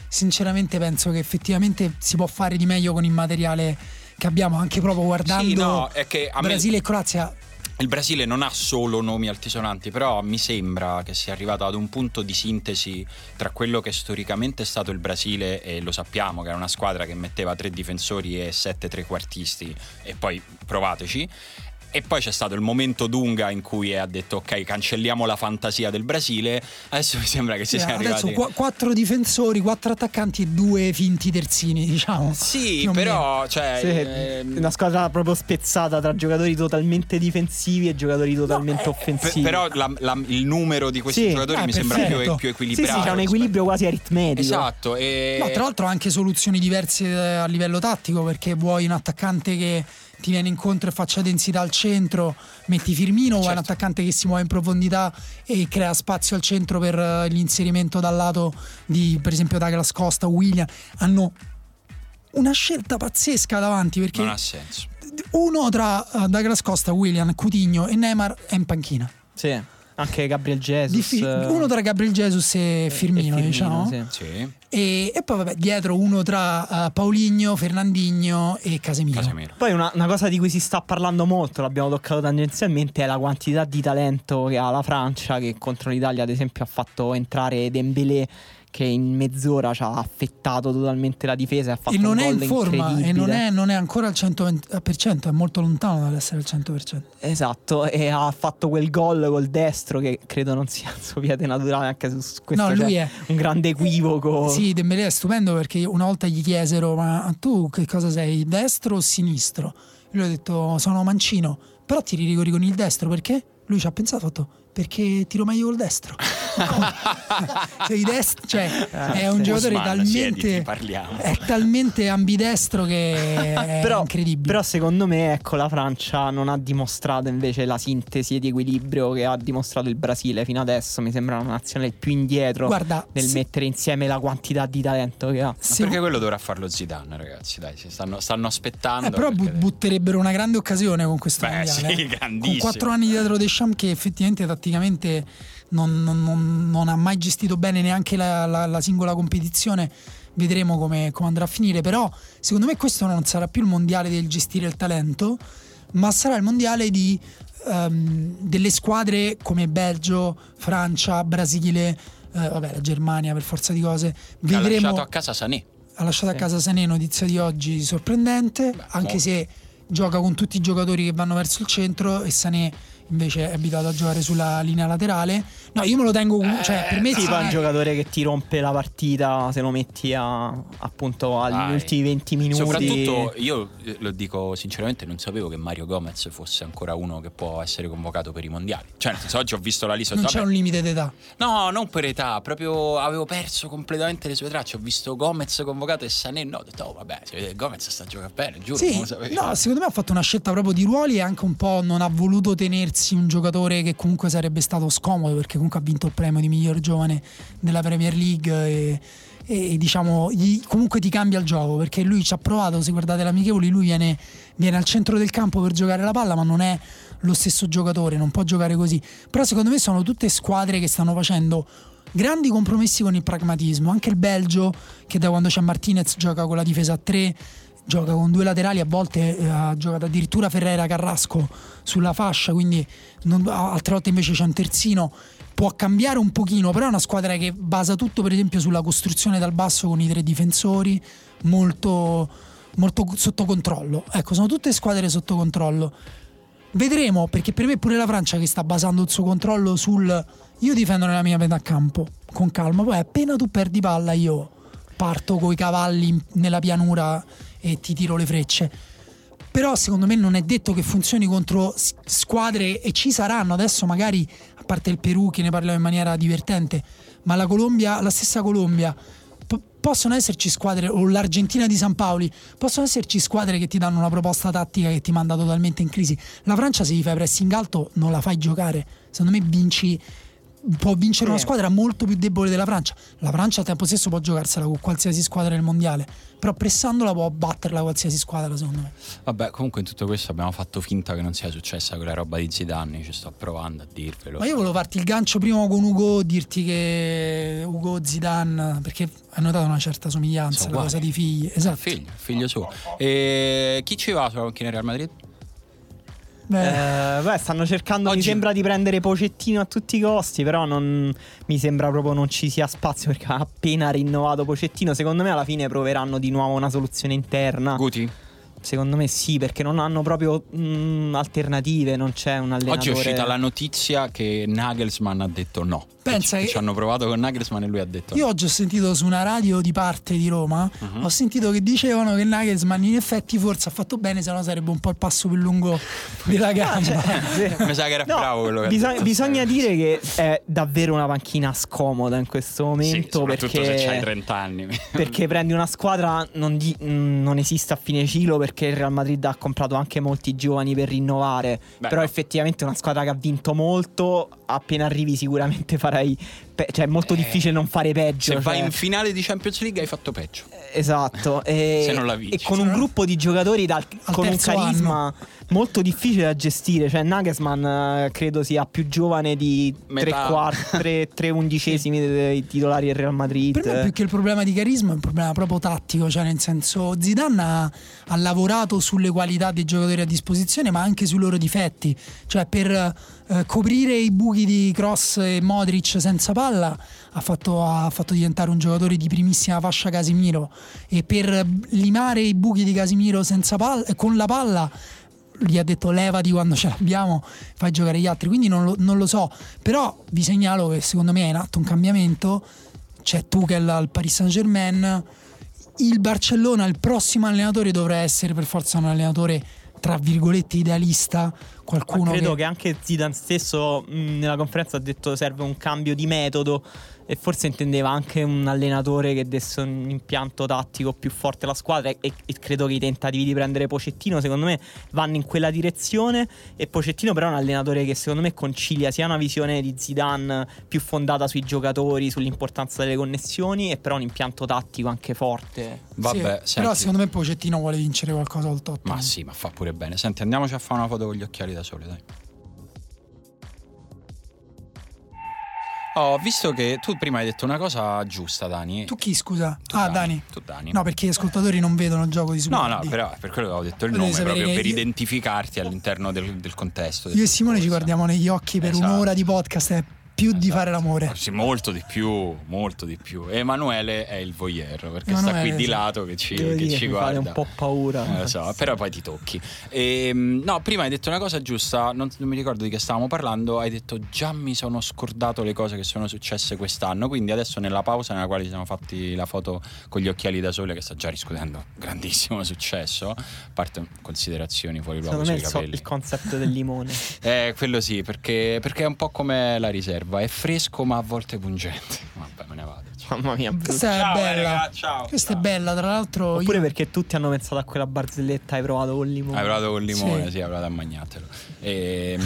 sinceramente penso che effettivamente si può fare di meglio con il materiale che abbiamo, anche proprio guardando sì, no, è che a Brasile me... e Croazia. Il Brasile non ha solo nomi altisonanti, però mi sembra che sia arrivato ad un punto di sintesi tra quello che storicamente è stato il Brasile, e lo sappiamo che era una squadra che metteva tre difensori e sette trequartisti, e poi provateci. E poi c'è stato il momento Dunga in cui ha detto ok, cancelliamo la fantasia del Brasile. Adesso mi sembra che si yeah, sia arrivati adesso qu- quattro difensori, quattro attaccanti e due finti terzini, diciamo. Sì, non però cioè, sì, ehm... una squadra proprio spezzata tra giocatori totalmente difensivi e giocatori totalmente no, eh, offensivi. Però la, la, il numero di questi sì, giocatori eh, mi perfetto. sembra più, più equilibrato. Sì, sì, c'è un equilibrio quasi aritmetico. Esatto. E... No, tra l'altro anche soluzioni diverse a livello tattico, perché vuoi un attaccante che ti viene incontro e faccia densità al centro, metti Firmino, certo. o un attaccante che si muove in profondità e crea spazio al centro per l'inserimento dal lato di, per esempio, Douglas Costa o William. Hanno una scelta pazzesca davanti, perché non ha senso. Uno tra Douglas Costa, William, Coutinho e Neymar è in panchina. Sì, anche Gabriel Jesus. Fi- uno tra Gabriel Jesus e Firmino, e Firmino diciamo. Sì. Sì. E, e poi vabbè, dietro uno tra uh, Paulinho, Fernandinho e Casemiro, Casemiro. Poi una, una cosa di cui si sta parlando molto, l'abbiamo toccato tangenzialmente, è la quantità di talento che ha la Francia, che contro l'Italia ad esempio ha fatto entrare Dembélé, che in mezz'ora ci ha affettato totalmente la difesa e ha fatto e non un gol incredibile. Non è in forma e non è, non è ancora al cento per cento, è molto lontano dall'essere al cento per cento. Esatto, e ha fatto quel gol col destro che credo non sia il suo piede naturale, anche su questo no, lui è un grande equivoco. Sì, Dembélé è stupendo perché una volta gli chiesero ma tu che cosa sei, destro o sinistro? Lui ha detto sono mancino, però tiri i rigori con il destro perché? Lui ci ha pensato, ha fatto perché tiro meglio col destro. Sei destro, cioè è un giocatore Usman, talmente è talmente ambidestro che è però, incredibile. Però secondo me ecco la Francia non ha dimostrato invece la sintesi di equilibrio che ha dimostrato il Brasile fino adesso. Mi sembra una nazionale più indietro. Guarda, nel se... mettere insieme la quantità di talento che ha. Se... Perché quello dovrà farlo Zidane, ragazzi, dai, si stanno, stanno aspettando. Eh, però perché... butterebbero una grande occasione con questo Beh, mondiale. Sì, eh. Con quattro anni dietro Deschamps che effettivamente tatticamente Non, non, non ha mai gestito bene neanche la, la, la singola competizione. Vedremo come, come andrà a finire. Però secondo me questo non sarà più il mondiale del gestire il talento, ma sarà il mondiale di, um, delle squadre come Belgio, Francia, Brasile, eh, vabbè, la Germania per forza di cose. Vedremo, ha lasciato a casa Sané. Ha lasciato sì. a casa Sané, notizia di oggi sorprendente. Beh, anche no. se gioca con tutti i giocatori che vanno verso il centro e Sané invece è abituato a giocare sulla linea laterale. No, io me lo tengo, cioè per me eh, tipo è un giocatore che ti rompe la partita se lo metti a, appunto agli Vai. ultimi venti minuti. Soprattutto io lo dico sinceramente, non sapevo che Mario Gomez fosse ancora uno che può essere convocato per i mondiali. Cioè nel senso, oggi ho visto la lista. Non c'è un limite d'età? No, non per età, proprio avevo perso completamente le sue tracce. Ho visto Gomez convocato e Sané no, ho detto oh, vabbè, Gomez sta giocando bene, giuro, sì, non lo sapevo. No, secondo me ha fatto una scelta proprio di ruoli e anche un po' non ha voluto tenersi un giocatore che comunque sarebbe stato scomodo, perché comunque ha vinto il premio di miglior giovane della Premier League e, e diciamo gli, comunque ti cambia il gioco, perché lui ci ha provato. Se guardate l'amichevoli, lui viene, viene al centro del campo per giocare la palla, ma non è lo stesso giocatore, non può giocare così. Però secondo me sono tutte squadre che stanno facendo grandi compromessi con il pragmatismo. Anche il Belgio, che da quando c'è Martinez gioca con la difesa a tre, gioca con due laterali, a volte eh, ha giocato addirittura Ferreira Carrasco sulla fascia, quindi non, altre volte invece c'è un terzino, può cambiare un pochino. Però è una squadra che basa tutto per esempio sulla costruzione dal basso con i tre difensori molto, molto sotto controllo. Ecco, sono tutte squadre sotto controllo. Vedremo, perché per me pure la Francia che sta basando il suo controllo sul io difendo nella mia metà campo con calma, poi appena tu perdi palla io parto coi cavalli nella pianura e ti tiro le frecce. Però secondo me non è detto che funzioni contro squadre, e ci saranno adesso magari, a parte il Perù che ne parliamo in maniera divertente, ma la Colombia, la stessa Colombia, po- possono esserci squadre, o l'Argentina di San Paoli, possono esserci squadre che ti danno una proposta tattica che ti manda totalmente in crisi. La Francia, se gli fai pressing alto non la fai giocare, secondo me vinci. Può vincere una squadra molto più debole della Francia. La Francia a tempo stesso può giocarsela con qualsiasi squadra del mondiale, però pressandola può batterla qualsiasi squadra, secondo me. Vabbè, comunque in tutto questo abbiamo fatto finta che non sia successa quella roba di Zidane. Ci sto provando a dirvelo. Ma io volevo farti il gancio prima con Ugo, dirti che Ugo Zidane, perché hai notato una certa somiglianza, la cosa di figli. Esatto, figlio, figlio suo. E chi ci va sulla panchina Real Madrid? Beh. Eh, beh, stanno cercando, oggi mi sembra, di prendere Pochettino a tutti i costi, però non mi sembra proprio non ci sia spazio, perché ha appena rinnovato Pochettino. Secondo me alla fine proveranno di nuovo una soluzione interna. Guti? Secondo me sì, perché non hanno proprio mh, alternative, non c'è un allenatore. Oggi è uscita la notizia che Nagelsmann ha detto no. Pensa ci, che ci hanno provato con Nagelsmann e lui ha detto io no. Oggi ho sentito su una radio di parte di Roma, uh-huh. ho sentito che dicevano che Nagelsmann in effetti forse ha fatto bene, se no sarebbe un po' il passo più lungo della gamba. Mi sa che era no, bravo quello che bisog- detto. Bisogna dire che è davvero una panchina scomoda in questo momento, sì, perché se c'hai trenta anni perché prendi una squadra non, di- non esiste a fine ciclo, perché il Real Madrid ha comprato anche molti giovani per rinnovare. Beh, però no. effettivamente è una squadra che ha vinto molto. Appena arrivi sicuramente farai pe- cioè è molto eh, difficile non fare peggio. Se cioè... vai in finale di Champions League hai fatto peggio, esatto. E, se non la vinci, e con un no? gruppo di giocatori dal, con un carisma anno. molto difficile da gestire. Cioè Nagelsmann credo sia più giovane di tre undicesimi dei titolari del Real Madrid. Per me più che il problema di carisma è un problema proprio tattico, cioè nel senso Zidane ha, ha lavorato sulle qualità dei giocatori a disposizione, ma anche sui loro difetti, cioè per eh, coprire i buchi di Kroos e Modric senza palla palla, ha fatto, ha fatto diventare un giocatore di primissima fascia Casemiro, e per limare i buchi di Casemiro senza palla, con la palla gli ha detto levati quando ce l'abbiamo, fai giocare gli altri. Quindi non lo, non lo so, però vi segnalo che secondo me è in atto un cambiamento. C'è Tuchel al Paris Saint-Germain, il Barcellona, il prossimo allenatore dovrà essere per forza un allenatore tra virgolette idealista, qualcuno. Ma credo che... che anche Zidane stesso mh, nella conferenza ha detto serve un cambio di metodo, e forse intendeva anche un allenatore che desse un impianto tattico più forte alla squadra, e, e credo che i tentativi di prendere Pochettino secondo me vanno in quella direzione. E Pochettino però è un allenatore che secondo me concilia sia una visione di Zidane più fondata sui giocatori, sull'importanza delle connessioni, e però un impianto tattico anche forte. Vabbè, sì, però secondo me Pochettino vuole vincere qualcosa al top. Ma sì, ma fa pure bene. Senti, andiamoci a fare una foto con gli occhiali da sole, dai. Ho oh, visto che tu prima hai detto una cosa giusta, Dani. Tu chi, scusa? Tu ah, Dani. Dani. Tu Dani. No, perché gli ascoltatori non vedono il gioco di Super. No, no, però per quello avevo detto il Potete nome, proprio per io... identificarti all'interno del, del contesto. Del io e Simone cosa. Ci guardiamo negli occhi per esatto. un'ora di podcast, è più esatto. di fare l'amore. Sì, molto di più, molto di più. Emanuele è il voyeur, perché Emanuele, sta qui di lato che ci, che dire, ci guarda. Mi fa un po' paura. Eh, so, però poi ti tocchi. E, no, prima hai detto una cosa giusta, non, non mi ricordo di che stavamo parlando, hai detto già mi sono scordato le cose che sono successe quest'anno, quindi adesso nella pausa nella quale ci siamo fatti la foto con gli occhiali da sole, che sta già riscuotendo grandissimo successo, a parte considerazioni fuori luogo sui capelli. So, il concept del limone. Eh, quello sì, perché, perché è un po' come la riserva. È fresco ma a volte pungente. Vabbè, me ne vado. Mamma mia, questa ciao, è bella. Eh, raga, ciao, questa ciao. È bella, tra l'altro. Oppure io... perché tutti hanno pensato a quella barzelletta. Hai provato col limone. Hai provato col limone, sì, sì hai provato a mangiartelo. E...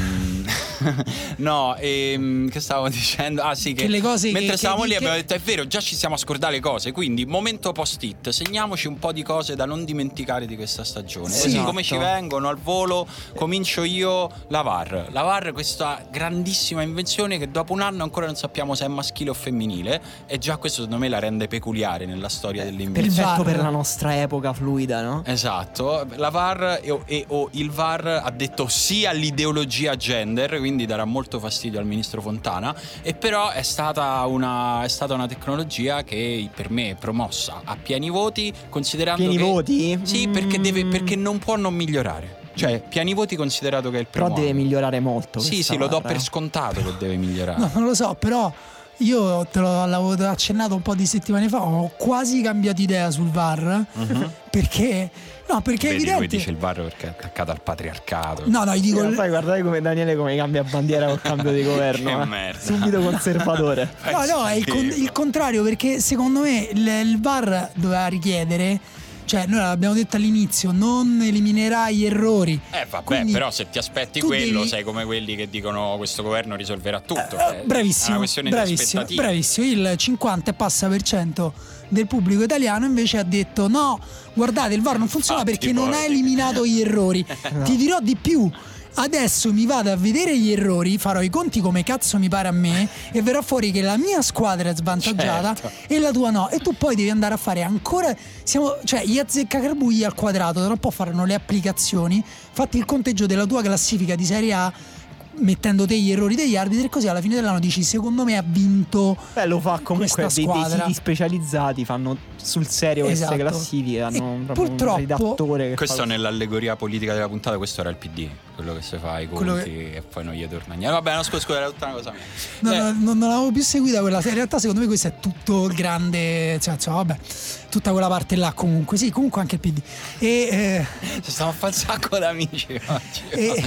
no, e... che stavo dicendo? Ah, sì, che, che le cose mentre che, stavamo che, lì che... abbiamo detto: è vero, già ci siamo a scordare le cose. Quindi, momento post-it, segniamoci un po' di cose da non dimenticare di questa stagione. Sì, esatto. Come ci vengono al volo, comincio io la V A R. La V A R, questa grandissima invenzione che dopo un anno ancora non sappiamo se è maschile o femminile, e già questo secondo me la rende peculiare nella storia dell'invenzione. Perfetto per la nostra epoca fluida, no? Esatto. La V A R e, e o il V A R ha detto sì all'ideologia gender, quindi darà molto fastidio al ministro Fontana, e però è stata una è stata una tecnologia che per me è promossa a pieni voti, considerando pieni che, voti? Sì, mm. perché deve perché non può non migliorare. Cioè, piani voti considerato che è il primo. Però deve anno. Migliorare molto. Sì, sì, lo do per scontato che deve migliorare. No, non lo so, però io te lo, l'avevo accennato un po' di settimane fa, ho quasi cambiato idea sul V A R. Uh-huh. Perché no, perché vedi, è evidente. Lui dice il V A R perché è attaccato al patriarcato. No, no, io dico. Fai guardare come Daniele come cambia bandiera col cambio di governo. Che merda. Subito conservatore. No, no, è il, con- il contrario, perché secondo me il, il V A R doveva richiedere. Cioè, noi l'abbiamo detto all'inizio, non eliminerai gli errori. Eh vabbè, quindi, però se ti aspetti quello devi... sei come quelli che dicono questo governo risolverà tutto. Eh, eh, bravissimo. È una questione bravissimo, di aspettativa. Bravissimo, il cinquanta e passa per cento del pubblico italiano invece ha detto no, guardate, il V A R non funziona ah, perché non ha eliminato gli errori. No. Ti dirò di più. Adesso mi vado a vedere gli errori, farò i conti come cazzo mi pare a me e verrà fuori che la mia squadra è svantaggiata, certo. E la tua no. E tu poi devi andare a fare ancora siamo, cioè gli azzeccagarbugli al quadrato. Tra un po' faranno le applicazioni, fatti il conteggio della tua classifica di Serie A mettendo te gli errori degli arbitri, e così alla fine dell'anno dici secondo me ha vinto. Beh, lo fa comunque dei, dei siti specializzati, fanno sul serio esatto. queste classifiche, hanno purtroppo un redattore che questo fa... nell'allegoria politica della puntata questo era il P D, quello che si fa i conti che... e poi non gli torna niente. Vabbè, no, scusa, scusa, era tutta una cosa mia. No, eh. no, non l'avevo più seguita quella. In realtà secondo me questo è tutto il grande, cioè, cioè vabbè, tutta quella parte là comunque. Sì, comunque anche il P D. E eh... ci stiamo a fare un sacco d'amici oggi. E...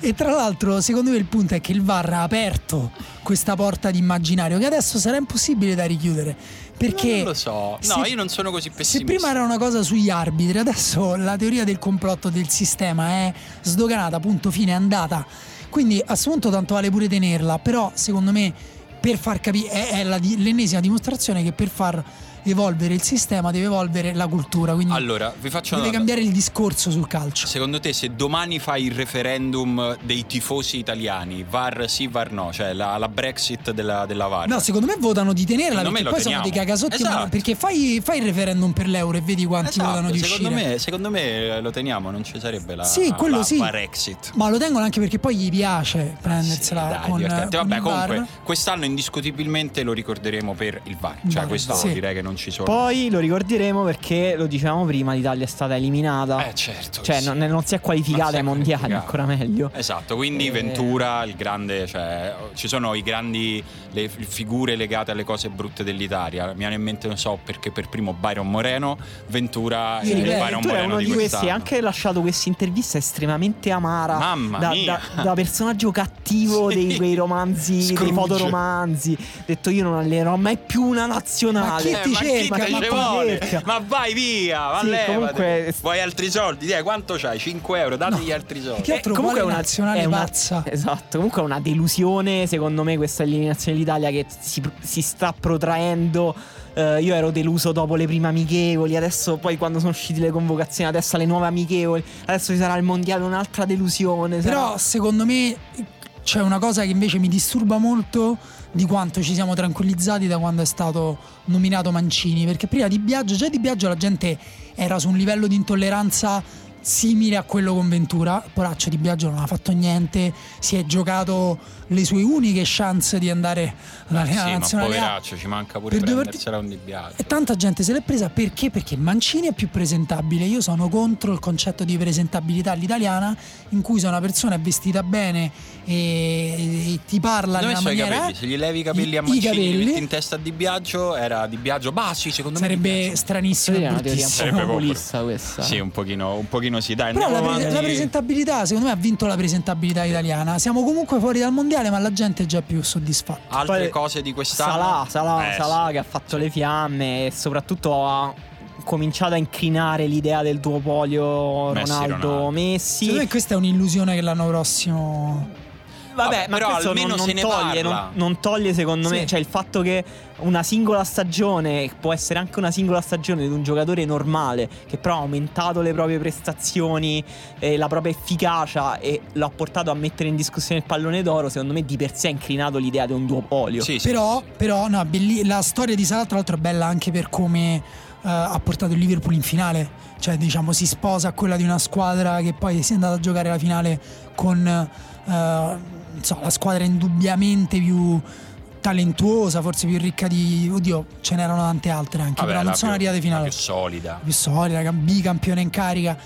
e tra l'altro secondo me il punto è che il V A R ha aperto questa porta di immaginario che adesso sarà impossibile da richiudere. Perché non lo so, no, se, io non sono così pessimista. Se prima era una cosa sugli arbitri, adesso la teoria del complotto del sistema è sdoganata, punto, fine, è andata. Quindi a questo punto tanto vale pure tenerla. Però secondo me per far capire è, è la, l'ennesima dimostrazione che per far evolvere il sistema, deve evolvere la cultura. Quindi allora, vi faccio deve cambiare il discorso sul calcio. Secondo te, se domani fai il referendum dei tifosi italiani, V A R sì, V A R no, cioè la, la Brexit della, della V A R? No, secondo me votano di tenerla, secondo perché poi teniamo. Sono dei cagasotti, esatto. Ma perché fai, fai il referendum per l'euro e vedi quanti, esatto, votano di secondo uscire. Me, secondo me lo teniamo, non ci sarebbe la, sì, quello la sì. Brexit. Ma lo tengono anche perché poi gli piace prendersela, sì, dai, con, con vabbè, il comunque, V A R. Quest'anno indiscutibilmente lo ricorderemo per il V A R, cioè quest'anno sì. Direi che non ci sono. Poi lo ricorderemo perché, lo dicevamo prima, l'Italia è stata eliminata, eh, certo, cioè sì. non, non si è qualificata ai mondiali, qualificata. Ancora meglio. Esatto, quindi e... Ventura, il grande, cioè ci sono i grandi, le figure legate alle cose brutte dell'Italia. Mi hanno in mente, non so perché, per primo Byron Moreno, Ventura, sì, eh, Byron Ventura Moreno è uno di, di questi. Ha anche lasciato questa intervista estremamente amara, mamma da, mia. Da, da personaggio cattivo, sì. Dei quei romanzi, Scrooge. Dei fotoromanzi. Detto io non allenerò mai più una nazionale. Ma chi eh, ti cerca? Ma, chi ma, ti ma vai via, va sì, comunque... Vuoi altri soldi? Dai, quanto c'hai? cinque euro, dategli no. altri soldi. Eh, comunque è una nazionale è una, pazza. Esatto, comunque è una delusione secondo me questa eliminazione dell'Italia che si, si sta protraendo. Uh, io ero deluso dopo le prime amichevoli, adesso poi quando sono uscite le convocazioni, adesso le nuove amichevoli, adesso ci sarà il mondiale, un'altra delusione. Però sarà... secondo me c'è una cosa che invece mi disturba molto di quanto ci siamo tranquillizzati da quando è stato nominato Mancini, perché prima di Biagio, già di Biagio la gente era su un livello di intolleranza simile a quello con Ventura. Poraccio, di Biagio non ha fatto niente, si è giocato le sue uniche chance di andare alla sì, nazionale. Ma poveraccio, ci manca pure per prendersela un Di Biagio. E tanta gente se l'è presa perché? Perché Mancini è più presentabile. Io sono contro il concetto di presentabilità all'italiana, in cui se una persona è vestita bene e, e ti parla in una maniera, i capelli? Se gli levi i capelli a Mancini, capelli, li metti in testa a Di Biagio, era Di Biagio Bassi, secondo sarebbe me sarebbe stranissimo, è un po' populista questa. Sì, un pochino un pochino sì, dai, però la, pre- la presentabilità, secondo me, ha vinto la presentabilità italiana. Siamo comunque fuori dal mondiale, ma la gente è già più soddisfatta. Altre poi, cose di quest'anno, Salah, Salah, eh, Salah sì. Che ha fatto le fiamme e soprattutto ha cominciato a incrinare l'idea del duopolio Messi, Ronaldo, Ronaldo Messi. Secondo me questa è un'illusione che l'anno prossimo... Vabbè, ma però almeno non, non se ne toglie, parla. Non, non toglie secondo sì. me, cioè il fatto che una singola stagione può essere anche una singola stagione di un giocatore normale che però ha aumentato le proprie prestazioni, eh, la propria efficacia e l'ha portato a mettere in discussione il pallone d'oro. Secondo me di per sé ha incrinato l'idea di un duopolio. Sì, sì, però, sì. però no, belli- la storia di Salah tra l'altro è bella anche per come uh, ha portato il Liverpool in finale. Cioè diciamo si sposa a quella di una squadra che poi si è andata a giocare la finale con... Uh, So, la squadra indubbiamente più talentuosa, forse più ricca di... Oddio, ce n'erano tante altre anche. Vabbè, però non sono più, arrivate finale. La più solida. Più solida, bicampione in carica.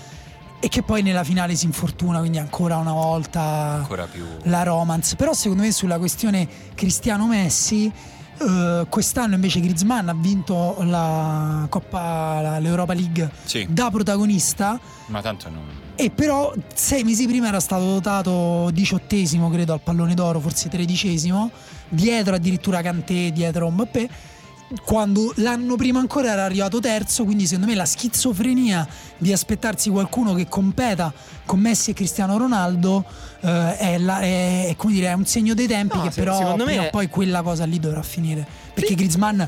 E che poi nella finale si infortuna, quindi ancora una volta ancora più la romance. Però secondo me sulla questione Cristiano-Messi, eh, quest'anno invece Griezmann ha vinto la Coppa, la, l'Europa League sì. da protagonista. Ma tanto non... E però sei mesi prima era stato dotato diciottesimo credo al pallone d'oro, forse tredicesimo, dietro addirittura Kanté, dietro Mbappé, quando l'anno prima ancora era arrivato terzo. Quindi secondo me la schizofrenia di aspettarsi qualcuno che competa con Messi e Cristiano Ronaldo eh, è, la, è, come dire, è un segno dei tempi, no, che però me... poi quella cosa lì dovrà finire, perché sì. Griezmann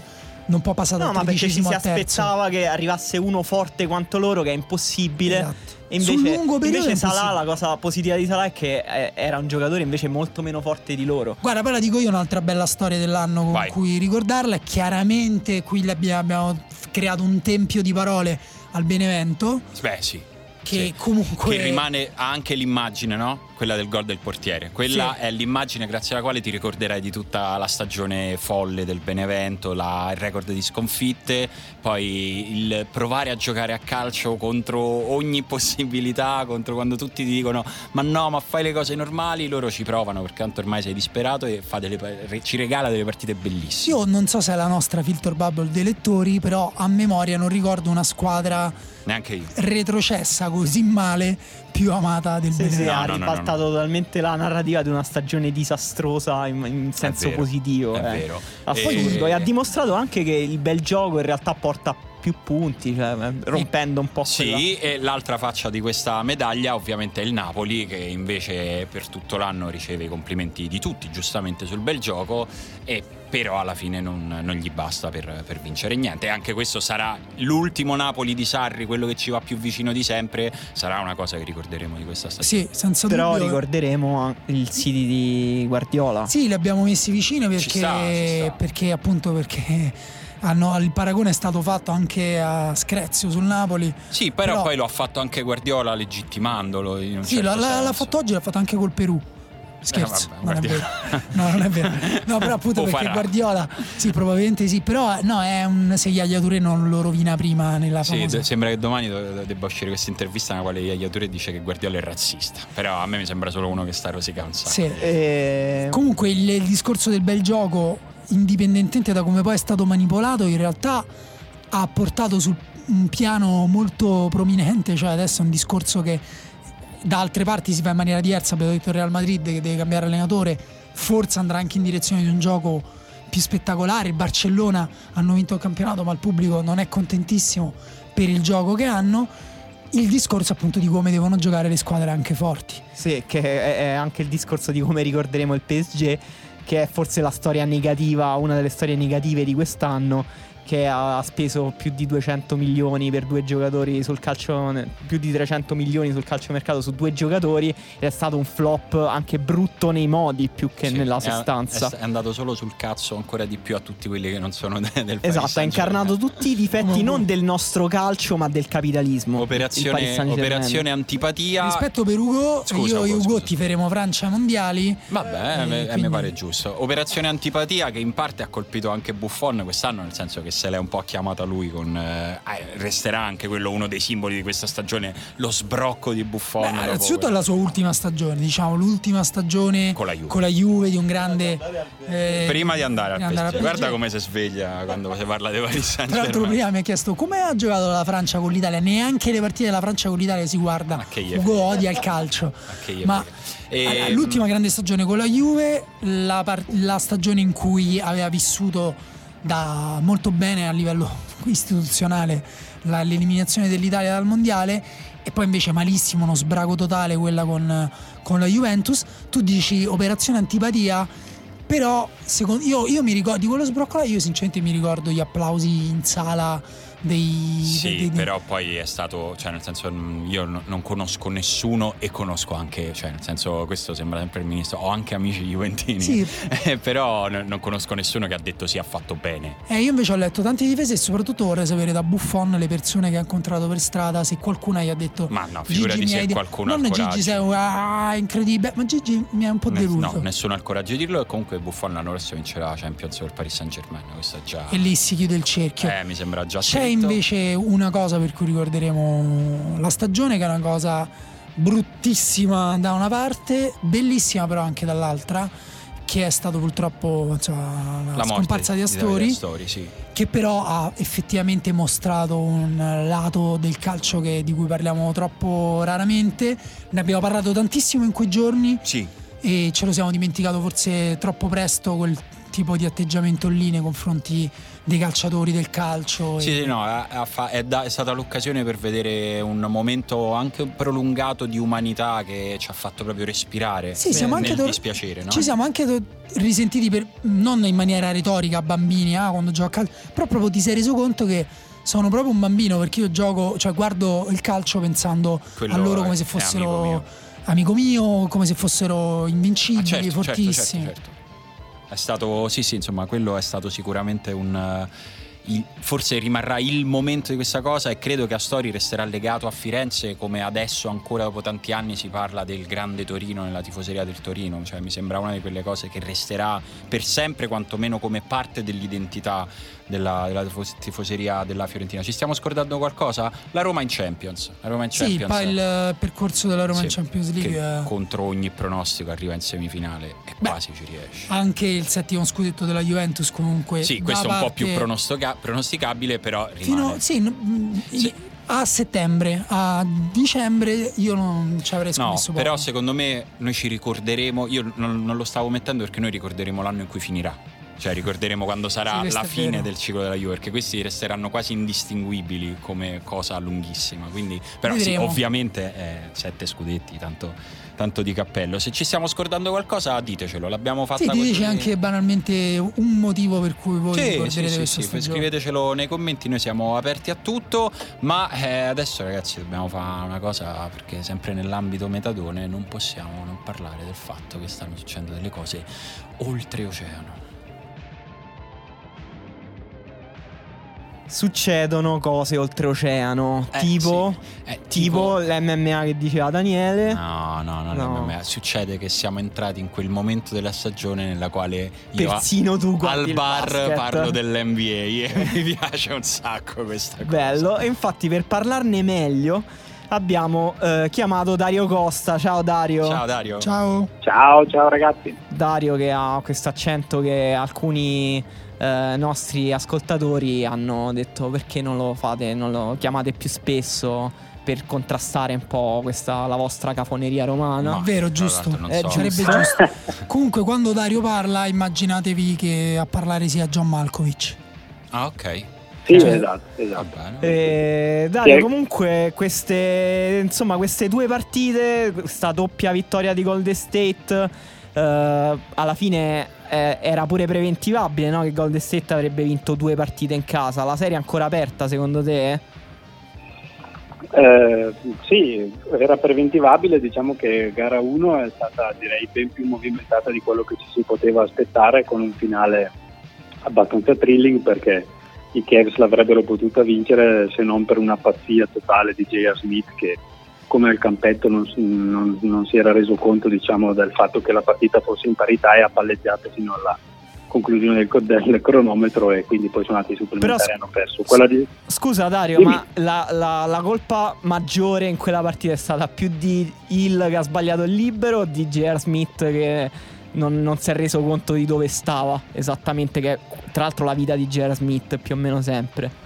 non può passare no, dal tredicesimo al terzo. No, ma perché ci si aspettava che arrivasse uno forte quanto loro, che è impossibile. Esatto. E invece, invece Salah, la cosa positiva di Salah è che era un giocatore invece molto meno forte di loro. Guarda, poi la dico io un'altra bella storia dell'anno con Vai. Cui ricordarla. Chiaramente qui abbiamo creato un tempio di parole al Benevento. Beh sì. Che sì. comunque che rimane anche l'immagine, no? Quella del gol del portiere. Quella sì. è l'immagine grazie alla quale ti ricorderai di tutta la stagione folle del Benevento, la, il record di sconfitte, poi il provare a giocare a calcio contro ogni possibilità, contro quando tutti ti dicono ma no, ma fai le cose normali, loro ci provano perché tanto ormai sei disperato e fa delle, ci regala delle partite bellissime. Io non so se è la nostra filter bubble dei lettori, però a memoria non ricordo una squadra neanche io retrocessa così male più amata del sì, Benevento. Ha sì, no, no, ribaltato no, no. totalmente la narrativa di una stagione disastrosa in, in senso è vero, positivo. È eh. vero. Assurdo. E... e ha dimostrato anche che il bel gioco in realtà porta più punti, cioè, rompendo un po' sì, quella... e l'altra faccia di questa medaglia ovviamente è il Napoli, che invece per tutto l'anno riceve i complimenti di tutti, giustamente, sul bel gioco, e però alla fine non, non gli basta per, per vincere niente. E anche questo sarà l'ultimo Napoli di Sarri, quello che ci va più vicino di sempre, sarà una cosa che ricorderemo di questa stagione. Sì, senza dubbio. Però ricorderemo il City di Guardiola. Sì, li abbiamo messi vicino perché, ci sta, ci sta. perché appunto perché... Ah no, il paragone è stato fatto anche a Screzio sul Napoli. Sì, però, però... poi lo ha fatto anche Guardiola legittimandolo in un sì, certo l'ha, l'ha fatto oggi, l'ha fatto anche col Perù. Scherzo, eh, vabbè, non è vero. No, non è vero. No, però appunto perché farà. Guardiola, sì, probabilmente sì, però no, è un se Yaya Touré non lo rovina prima nella famosa. Sì, sembra che domani debba uscire questa intervista nella quale Yaya Touré dice che Guardiola è razzista, però a me mi sembra solo uno che sta rosicando un sacco. Sì. E... comunque il, il discorso del bel gioco, indipendentemente da come poi è stato manipolato, in realtà ha portato su un piano molto prominente, cioè adesso è un discorso che da altre parti si fa in maniera diversa. Abbiamo detto il Real Madrid che deve cambiare allenatore, forse andrà anche in direzione di un gioco più spettacolare. Il Barcellona hanno vinto il campionato ma il pubblico non è contentissimo per il gioco che hanno. Il discorso appunto di come devono giocare le squadre anche forti. Sì, che è anche il discorso di come ricorderemo il P S G, che è forse la storia negativa, una delle storie negative di quest'anno, che ha speso più di duecento milioni per due giocatori sul calcio, più di trecento milioni sul calciomercato su due giocatori, ed è stato un flop anche brutto nei modi più che sì, nella sostanza. È, è andato solo sul cazzo ancora di più a tutti quelli che non sono del Paris Saint-Germain. Esatto, ha incarnato tutti i difetti non del nostro calcio ma del capitalismo. Operazione, operazione antipatia. Rispetto per Ugo, scusa, io e Ugo tiferemo Francia mondiali. Vabbè, eh, quindi... mi pare giusto. Operazione antipatia che in parte ha colpito anche Buffon quest'anno, nel senso che se l'è un po' chiamata lui con eh, resterà anche quello uno dei simboli di questa stagione, lo sbrocco di Buffon. Beh, innanzitutto è la sua ultima stagione, diciamo l'ultima stagione con la Juve, con la Juve di un grande eh, prima di andare al P S G. Guarda come si sveglia quando si parla di Paris Saint-Germain. Tra l'altro prima mi ha chiesto come ha giocato la Francia con l'Italia, neanche le partite della Francia con l'Italia si guarda. Ma che Ugo odia il calcio. Ma, ma e... l'ultima grande stagione con la Juve, la, par- la stagione in cui aveva vissuto da molto bene a livello istituzionale la, l'eliminazione dell'Italia dal mondiale, e poi invece malissimo, uno sbraco totale quella con, con la Juventus. Tu dici operazione antipatia, però secondo, io, io mi ricordo di quello sbrocco là, io sinceramente mi ricordo gli applausi in sala dei, sì dei, dei, però poi è stato, cioè nel senso io n- non conosco nessuno e conosco anche, cioè nel senso questo sembra sempre il ministro, ho anche amici juventini sì. eh, però n- non conosco nessuno che ha detto sì, ha fatto bene. Eh, io invece ho letto tante difese e soprattutto vorrei sapere da Buffon le persone che ha incontrato per strada, se qualcuna gli ha detto ma no, figurati se qualcuno ha il coraggio. Non Gigi sei ah, incredibile, ma Gigi mi ha un po' deluso. No, nessuno ha il coraggio di dirlo, e comunque Buffon l'anno prossimo vincerà la Champions per Paris Saint-Germain, questo è già, e lì si chiude il cerchio. Eh, mi sembra già c'è invece una cosa per cui ricorderemo la stagione, che è una cosa bruttissima da una parte, bellissima però anche dall'altra, che è stato purtroppo insomma, la, la scomparsa di Astori, di Astori sì. Che però ha effettivamente mostrato un lato del calcio che, di cui parliamo troppo raramente. Ne abbiamo parlato tantissimo in quei giorni sì. E ce lo siamo dimenticato forse troppo presto quel tipo di atteggiamento lì nei confronti dei calciatori, del calcio. Sì, e... sì no, è, da, è stata l'occasione per vedere un momento anche prolungato di umanità che ci ha fatto proprio respirare. Sì, siamo nel anche do... dispiacere, no? Ci siamo anche do... risentiti per, non in maniera retorica, bambini, ah, quando gioca calcio, però proprio ti sei reso conto che sono proprio un bambino, perché io gioco, cioè guardo il calcio pensando quello a loro come se fossero amico mio. Amico mio, come se fossero invincibili, ah, certo, fortissimi. Certo, certo, certo. È stato sì sì insomma quello è stato sicuramente un uh, il, forse rimarrà il momento di questa cosa, e credo che Astori resterà legato a Firenze, come adesso ancora dopo tanti anni si parla del grande Torino nella tifoseria del Torino, cioè mi sembra una di quelle cose che resterà per sempre, quantomeno come parte dell'identità della, della tifoseria della Fiorentina. Ci stiamo scordando qualcosa? La Roma in Champions, la Roma in Champions. Sì, poi il percorso della Roma sì, in Champions League che è... contro ogni pronostico arriva in semifinale e beh, quasi ci riesce. Anche il settimo scudetto della Juventus comunque. Sì, questo è un parte... po' più pronostica- pronosticabile, però rimane. Fino, sì, n- sì. A settembre, a dicembre io non ci avrei scommesso. No, però poco. Secondo me noi ci ricorderemo, io non, non lo stavo mettendo perché noi ricorderemo l'anno in cui finirà. Cioè ricorderemo quando sarà sì, la fine vero. del ciclo della Juve, perché questi resteranno quasi indistinguibili come cosa lunghissima. Quindi, però sì, ovviamente eh, sette scudetti, tanto, tanto di cappello. Se ci stiamo scordando qualcosa, ditecelo, l'abbiamo fatta sì, così. Diteci anche banalmente un motivo per cui voi sì, ricorderete sì, questo sì, sì. Scrivetecelo nei commenti, noi siamo aperti a tutto. Ma eh, adesso ragazzi dobbiamo fare una cosa, perché sempre nell'ambito metadone non possiamo non parlare del fatto che stanno succedendo delle cose oltreoceano. Succedono cose oltreoceano, eh, tipo, sì. eh, tipo tipo l'emme emme a che diceva Daniele. No, no, no, no. l'emme emme a. Succede che siamo entrati in quel momento della stagione nella quale io persino tu al bar parlo dell'N B A e mi piace un sacco questa cosa. Bello, e infatti per parlarne meglio abbiamo eh, chiamato Dario Costa. Ciao Dario. Ciao Dario. Ciao. Ciao, ciao ragazzi. Dario che ha questo accento che alcuni Eh, nostri ascoltatori hanno detto: perché non lo fate, non lo chiamate più spesso, per contrastare un po' questa la vostra cafoneria romana. No, vero, giusto, eh, so. sarebbe giusto. Comunque quando Dario parla immaginatevi che a parlare sia John Malkovich. Ah ok. Sì, cioè, esatto, esatto. Eh, Dario, comunque queste, insomma, queste due partite, questa doppia vittoria di Golden State eh, alla fine Eh, era pure preventivabile, no? Che Golden State avrebbe vinto due partite in casa. La serie è ancora aperta secondo te? Eh, sì, era preventivabile. Diciamo che gara uno è stata, direi, ben più movimentata di quello che ci si poteva aspettare, con un finale abbastanza thrilling, perché i Cavs l'avrebbero potuta vincere se non per una pazzia totale di J R Smith, che come al campetto non, non, non si era reso conto, diciamo, del fatto che la partita fosse in parità, e ha palleggiato fino alla conclusione del, del cronometro, e quindi poi sono andati i supplementari e hanno perso. Quella di... Scusa Dario, Dimmi. ma la, la, la colpa maggiore in quella partita è stata più di Hill che ha sbagliato il libero, o di J R Smith che non, non si è reso conto di dove stava esattamente, che tra l'altro la vita di J R Smith più o meno sempre?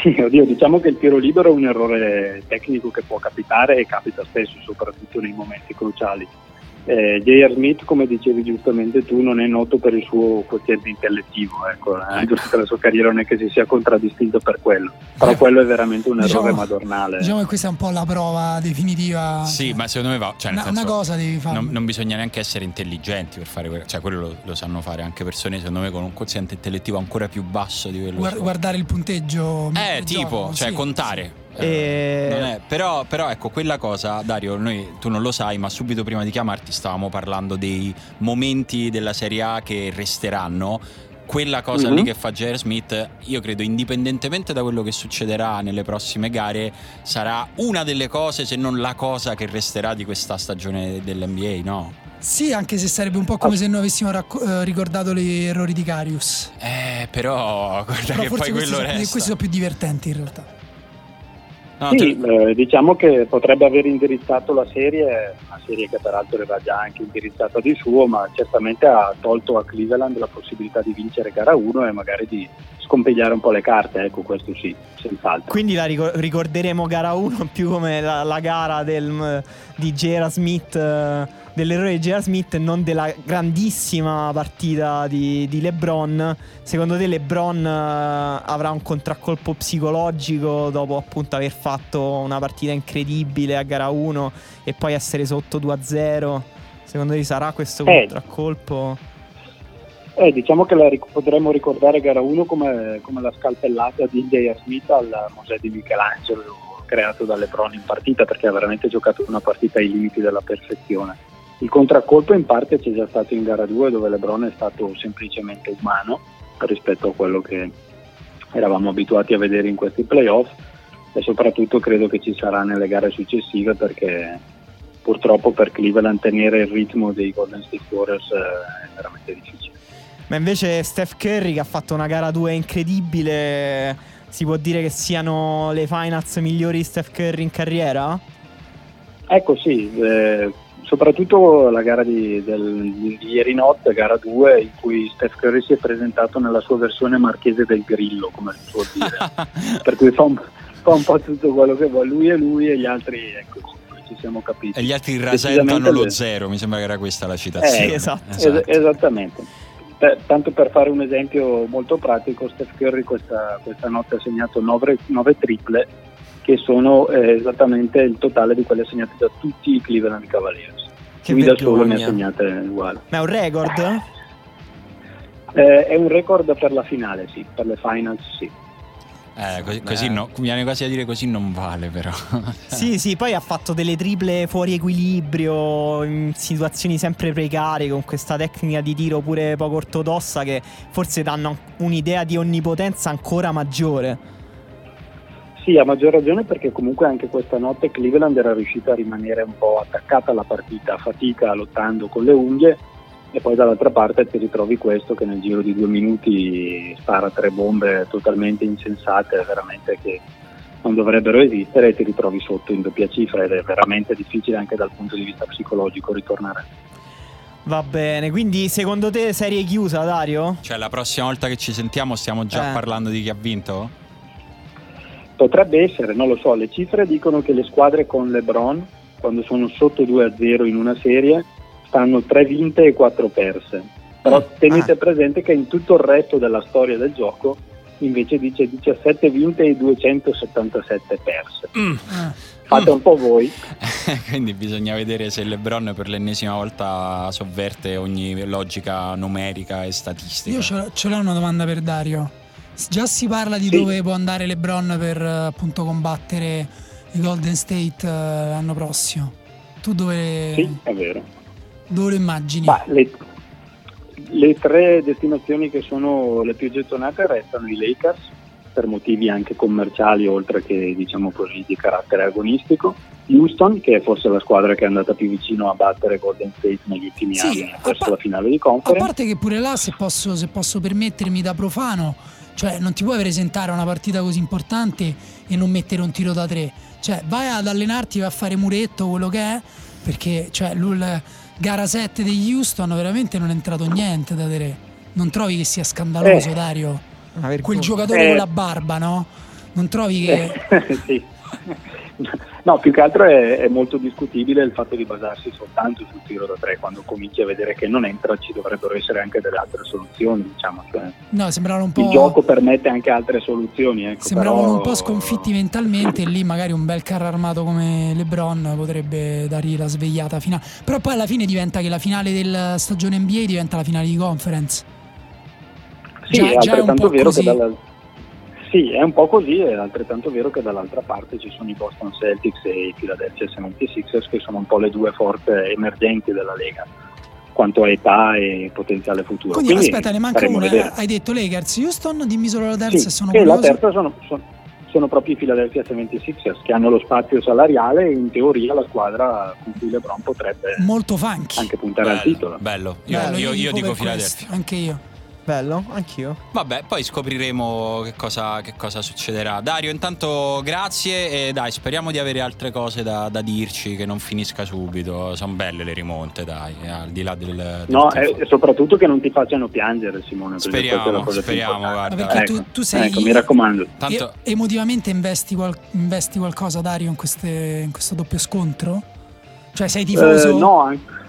Sì, oddio, diciamo che il tiro libero è un errore tecnico che può capitare, e capita spesso, soprattutto nei momenti cruciali. Eh, J R Smith, come dicevi giustamente tu, non è noto per il suo quoziente intellettivo, ecco, eh, durante la sua carriera non è che si sia contraddistinto per quello, però quello è veramente un errore diciamo, madornale. Diciamo che questa è un po' la prova definitiva. Sì, ma secondo me va, cioè, nel una, senso, una cosa devi fare. Non, non bisogna neanche essere intelligenti per fare quello, cioè quello lo, lo sanno fare anche persone secondo me con un quoziente intellettivo ancora più basso di quello. Guard- guardare il punteggio. Eh, tipo, gioco, cioè sì, contare. Sì. Eh, non è, però, però ecco quella cosa, Dario, noi, tu non lo sai, ma subito prima di chiamarti stavamo parlando dei momenti della Serie A che resteranno. Quella cosa mm-hmm. lì che fa J R Smith, io credo, indipendentemente da quello che succederà nelle prossime gare, sarà una delle cose, se non la cosa che resterà di questa stagione dell'N B A, no? Sì, anche se sarebbe un po' come se noi avessimo racco- ricordato gli errori di Karius. Eh, però guarda, però che poi quello sono, resta. Questi sono più divertenti in realtà. No, sì, te... eh, diciamo che potrebbe aver indirizzato la serie, una serie che peraltro era già anche indirizzata di suo, ma certamente ha tolto a Cleveland la possibilità di vincere gara uno e magari di scompigliare un po' le carte, ecco, questo sì, senz'altro. Quindi la ricor- ricorderemo gara uno più come la, la gara del, di J R Smith, dell'errore di J R Smith, e non della grandissima partita di, di LeBron. Secondo te LeBron avrà un contraccolpo psicologico dopo appunto aver fatto una partita incredibile a gara uno e poi essere sotto due a zero? Secondo te sarà questo contraccolpo? Eh, diciamo che la ric- potremmo ricordare gara uno come, come la scalpellata di J R Smith al Mosè di Michelangelo creato da LeBron in partita, perché ha veramente giocato una partita ai limiti della perfezione. Il contraccolpo in parte c'è già stato in gara due, dove LeBron è stato semplicemente umano rispetto a quello che eravamo abituati a vedere in questi playoff, e soprattutto credo che ci sarà nelle gare successive, perché purtroppo per Cleveland tenere il ritmo dei Golden State Warriors è veramente difficile. Ma invece Steph Curry, che ha fatto una gara due incredibile, si può dire che siano le finals migliori di Steph Curry in carriera? Ecco sì, eh, soprattutto la gara di, del, di ieri notte, gara due, in cui Steph Curry si è presentato nella sua versione marchese del Grillo, come si può dire, per cui fa un, fa un po' tutto quello che vuole, lui e lui e gli altri, ecco. Siamo capiti. E gli altri rasentano lo zero, mi sembra che era questa la citazione. Eh, esatto. Esatto. Es- esattamente. T- tanto per fare un esempio molto pratico, Steph Curry questa, questa notte ha segnato nove triple, che sono eh, esattamente il totale di quelle segnate da tutti i Cleveland Cavaliers. Che lui da solo ne ha segnate uguali. Ma è un record? Eh, è un record per la finale, sì, per le finals, sì. Eh, così, così no, mi viene quasi a dire così non vale, però. Sì, sì, poi ha fatto delle triple fuori equilibrio, in situazioni sempre precarie, con questa tecnica di tiro pure poco ortodossa, che forse danno un'idea di onnipotenza ancora maggiore. Sì, a maggior ragione, perché comunque anche questa notte Cleveland era riuscita a rimanere un po' attaccata alla partita, a fatica, lottando con le unghie, e poi dall'altra parte ti ritrovi questo che nel giro di due minuti spara tre bombe totalmente insensate, veramente, che non dovrebbero esistere, e ti ritrovi sotto in doppia cifra, ed è veramente difficile anche dal punto di vista psicologico ritornare. Va bene, quindi secondo te serie chiusa, Dario? Cioè la prossima volta che ci sentiamo stiamo già eh. parlando di chi ha vinto? Potrebbe essere, non lo so, le cifre dicono che le squadre con LeBron, quando sono sotto due a zero in una serie, hanno tre vinte e quattro perse, però tenete ah. presente che in tutto il resto della storia del gioco invece dice diciassette vinte e duecentosettantasette perse. mm. Fate mm. un po' voi. Quindi bisogna vedere se LeBron per l'ennesima volta sovverte ogni logica numerica e statistica. Io ce l'ho una domanda per Dario. Già si parla di sì. dove può andare LeBron per appunto combattere i Golden State l'anno prossimo. Tu dove... Sì, è vero. Dove lo immagini? Bah, le, le tre destinazioni che sono le più gettonate restano i Lakers, per motivi anche commerciali oltre che, diciamo così, di carattere agonistico, Houston, che è forse la squadra che è andata più vicino a battere Golden State negli ultimi sì, anni, verso pa- la finale di conference. A parte che pure là, se posso, se posso permettermi da profano, cioè non ti puoi presentare a una partita così importante e non mettere un tiro da tre, cioè vai ad allenarti, vai a fare muretto, quello che è, perché cioè l'ul gara sette degli Houston veramente non è entrato niente da tre. Non trovi che sia scandaloso, eh, Dario? Quel giocatore eh. con la barba, no? Non trovi che... Eh, sì. No, più che altro è, è molto discutibile il fatto di basarsi soltanto sul tiro da tre. Quando cominci a vedere che non entra, ci dovrebbero essere anche delle altre soluzioni, diciamo. Cioè, no, sembrava un po'... Il gioco permette anche altre soluzioni, ecco. Sembravano però... un po' sconfitti mentalmente, e lì magari un bel carro armato come LeBron potrebbe dargli la svegliata finale. Però poi alla fine diventa che la finale della stagione N B A diventa la finale di conference. Sì, già, è già altrettanto è vero così. Che dalla... Sì, è un po' così, è altrettanto vero che dall'altra parte ci sono i Boston Celtics e i Philadelphia settantasei ers, che sono un po' le due forze emergenti della Lega, quanto a età e potenziale futuro. Quindi, Quindi aspetta, ne manca una, hai detto Lakers, Houston, dimmi solo la terza. Sì, sono e la terza sono, sono, sono proprio i Philadelphia settantasei ers, che hanno lo spazio salariale e in teoria la squadra con cui LeBron potrebbe molto funky anche puntare bello, al titolo. Bello, io, bello, io, io, io dico Philadelphia. Anche io. Bello, anch'io. Vabbè, poi scopriremo che cosa, che cosa succederà. Dario, intanto grazie, e dai, speriamo di avere altre cose da, da dirci, che non finisca subito. Sono belle le rimonte, dai, al di là del, del no, e eh, soprattutto che non ti facciano piangere, Simone. Speriamo, speriamo, guarda. Perché ecco, tu, tu sei ecco, mi raccomando. Tanto... E- emotivamente investi, qual- investi qualcosa, Dario, in, queste, in questo doppio scontro? Cioè sei tifoso? Eh, no, anche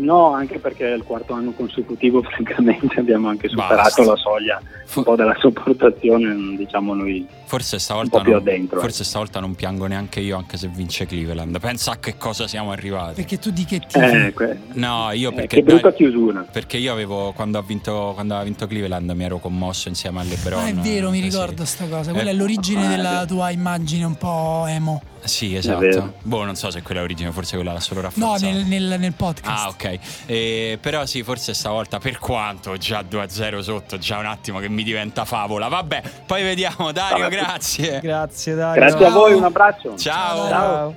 No, anche perché è il quarto anno consecutivo, francamente abbiamo anche superato Basta. la soglia un po' della sopportazione, diciamo noi. Forse stavolta, un po' non, più addentro, forse eh. stavolta non piango neanche io, anche se vince Cleveland. Pensa a che cosa siamo arrivati. Perché tu di che ti... Eh, que... No, io perché eh, che brutta chiusura. Perché io avevo, quando ha vinto quando ha vinto Cleveland, mi ero commosso insieme a LeBron. Ah, è vero, mi ricordo sta cosa. Quella eh, è l'origine ah, della tua immagine un po' emo. Sì, esatto. Boh, non so se quella è l'origine, forse quella l'ha solo rafforzata. No, nel, nel, nel podcast. Ah, ok. Eh, però sì, forse stavolta, per quanto già due a zero sotto, già un attimo che mi diventa favola. Vabbè, poi vediamo. Dario, Vabbè. grazie. Grazie, Dario. Grazie a voi, un abbraccio. Ciao. Ciao. Ciao.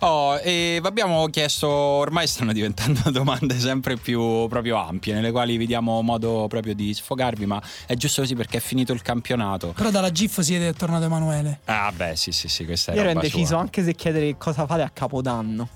Oh, e vi abbiamo chiesto, ormai stanno diventando domande sempre più proprio ampie, nelle quali vi diamo modo proprio di sfogarvi, ma è giusto così perché è finito il campionato. Però dalla GIF si è tornato Emanuele. Ah beh sì sì sì, questa è roba sua. Io ero indeciso anche se chiedere cosa fate a Capodanno.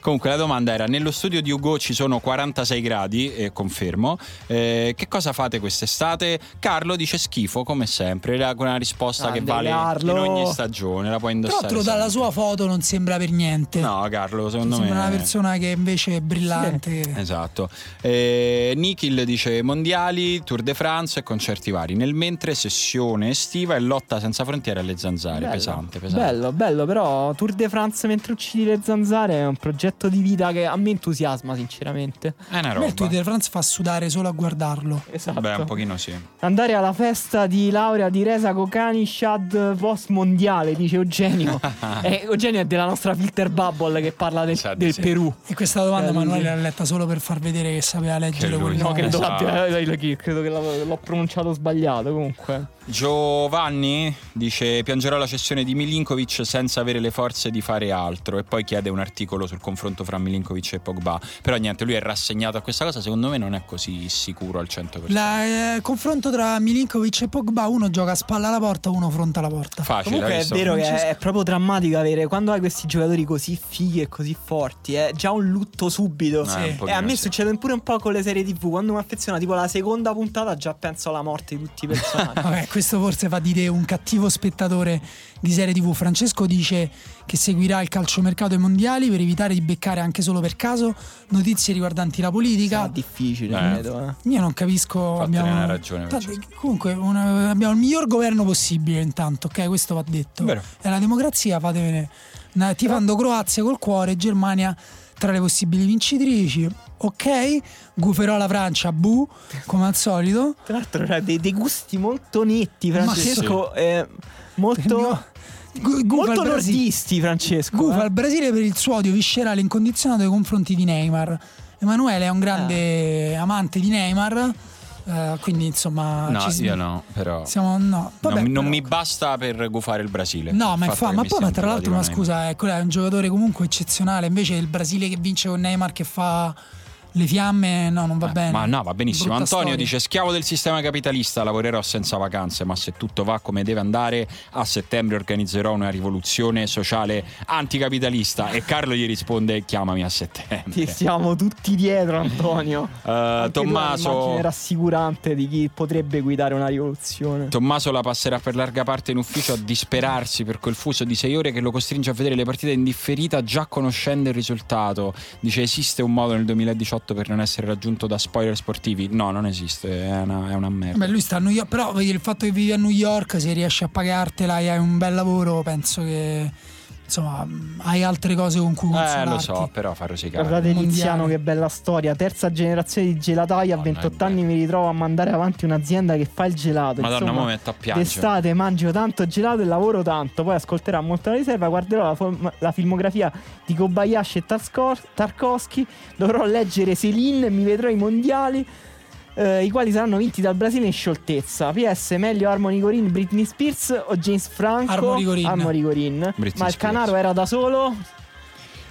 Comunque la domanda era: nello studio di Ugo ci sono quarantasei gradi, eh, confermo, eh, che cosa fate quest'estate? Carlo dice schifo come sempre, la, una risposta Grande che vale Carlo. In ogni stagione la puoi indossare. Però dalla sua foto non sembra per niente. No, Carlo, secondo sembra me sembra una persona che invece è brillante. Sì. Esatto. Eh, Nikhil dice mondiali, Tour de France e concerti vari. Nel mentre sessione estiva e lotta senza frontiere alle zanzare. Bello. Pesante, pesante. Bello, bello, però Tour de France mentre uccidi le zanzare è un progetto di vita che a me entusiasma sinceramente. È una roba. Il Tour de France fa sudare solo a guardarlo. Esatto. Beh, un pochino sì. Andare alla festa di laurea di Resa Cocani, Shad post mondiale, dice Eugenio. eh, Eugenio è della nostra Filter Bubble che parla del, del sì. Perù. E questa domanda eh, Manuele l'ha letta solo per far vedere che sapeva leggere quel nome. Credo, credo che l'ho pronunciato sbagliato. Comunque Giovanni dice piangerò la cessione di Milinkovic senza avere le forze di fare altro, e poi chiede un articolo sul confronto fra Milinkovic e Pogba. Però niente, lui è rassegnato a questa cosa, secondo me non è così sicuro al cento per cento. Il eh, confronto tra Milinkovic e Pogba, uno gioca a spalla alla porta, uno fronte alla porta. Facile. Comunque è vero che è, è proprio drammatico avere, quando hai questi giocatori così fighi e così forti, è già un lutto subito. Sì. Eh, e a me sì. succede pure un po' con le serie tivù, quando mi affeziona tipo la seconda puntata già penso alla morte di tutti i personaggi. Vabbè, questo forse fa di te un cattivo spettatore di serie tivù. Francesco dice che seguirà il calciomercato e mondiali per evitare di beccare anche solo per caso notizie riguardanti la politica. È sì, difficile, eh. credo, eh. Io non capisco. Abbiamo una ragione. T- comunque una, abbiamo il miglior governo possibile intanto, ok? Questo va detto. Vero. È la democrazia, fatevene. Tifando Croazia col cuore, Germania tra le possibili vincitrici, ok, guferò la Francia, bu, come al solito. Tra l'altro ha dei, dei gusti molto netti, Francesco, sì. eh, molto Gu- molto nordisti, Francesco. Gufa eh? al Brasile per il suo odio viscerale incondizionato nei confronti di Neymar. Emanuele è un grande eh. amante di Neymar. Uh, quindi insomma no ci... io no però siamo no vabbè, non, però... non mi basta per gufare il Brasile, no ma fa, ma poi ma tra l'altro ma scusa eh, quello è un giocatore comunque eccezionale, invece il Brasile che vince con Neymar che fa le fiamme, no non va eh, bene. Ma no, va benissimo. Brutta Antonio storia. Dice schiavo del sistema capitalista, lavorerò senza vacanze, ma se tutto va come deve andare a settembre organizzerò una rivoluzione sociale anticapitalista. E Carlo gli risponde chiamami a settembre. Ti stiamo tutti dietro, Antonio. uh, Tommaso, rassicurante di chi potrebbe guidare una rivoluzione. Tommaso la passerà per larga parte in ufficio a disperarsi per quel fuso di sei ore che lo costringe a vedere le partite in differita già conoscendo il risultato. Dice esiste un modo nel duemiladiciotto per non essere raggiunto da spoiler sportivi? No, non esiste, è una, è una merda. Beh, lui sta a New York, però il fatto che vivi a New York, se riesci a pagartela e hai un bel lavoro, penso che insomma hai altre cose con cui consolarti. Eh, lo so, però farò sicuramente. Guardate Linziano, che bella storia. Terza generazione di gelatai, a ventotto anni mi ritrovo a mandare avanti un'azienda che fa il gelato. Madonna, insomma, mi metto a piangere. D'estate mangio tanto gelato e lavoro tanto. Poi ascolterò Molto la riserva, guarderò la, form- la filmografia di Kobayashi e Tarskor- Tarkovsky, dovrò leggere Selin, mi vedrò i mondiali, Eh, i quali saranno vinti dal Brasile in scioltezza. P S meglio Harmony Corinne, Britney Spears o James Franco? Harmony Corinne, Harmony Corinne. Ma il Canaro era da solo?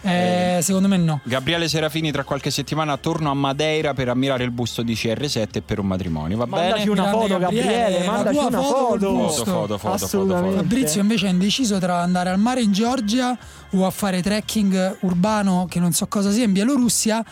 Eh, secondo me no. Gabriele Serafini tra qualche settimana torno a Madeira per ammirare il busto di C R sette e per un matrimonio. Va mandaci bene? Una foto, Gabriele, Gabriele mandaci una foto. Foto, foto, foto, foto, foto. Fabrizio invece è indeciso tra andare al mare in Georgia o a fare trekking urbano che non so cosa sia in Bielorussia.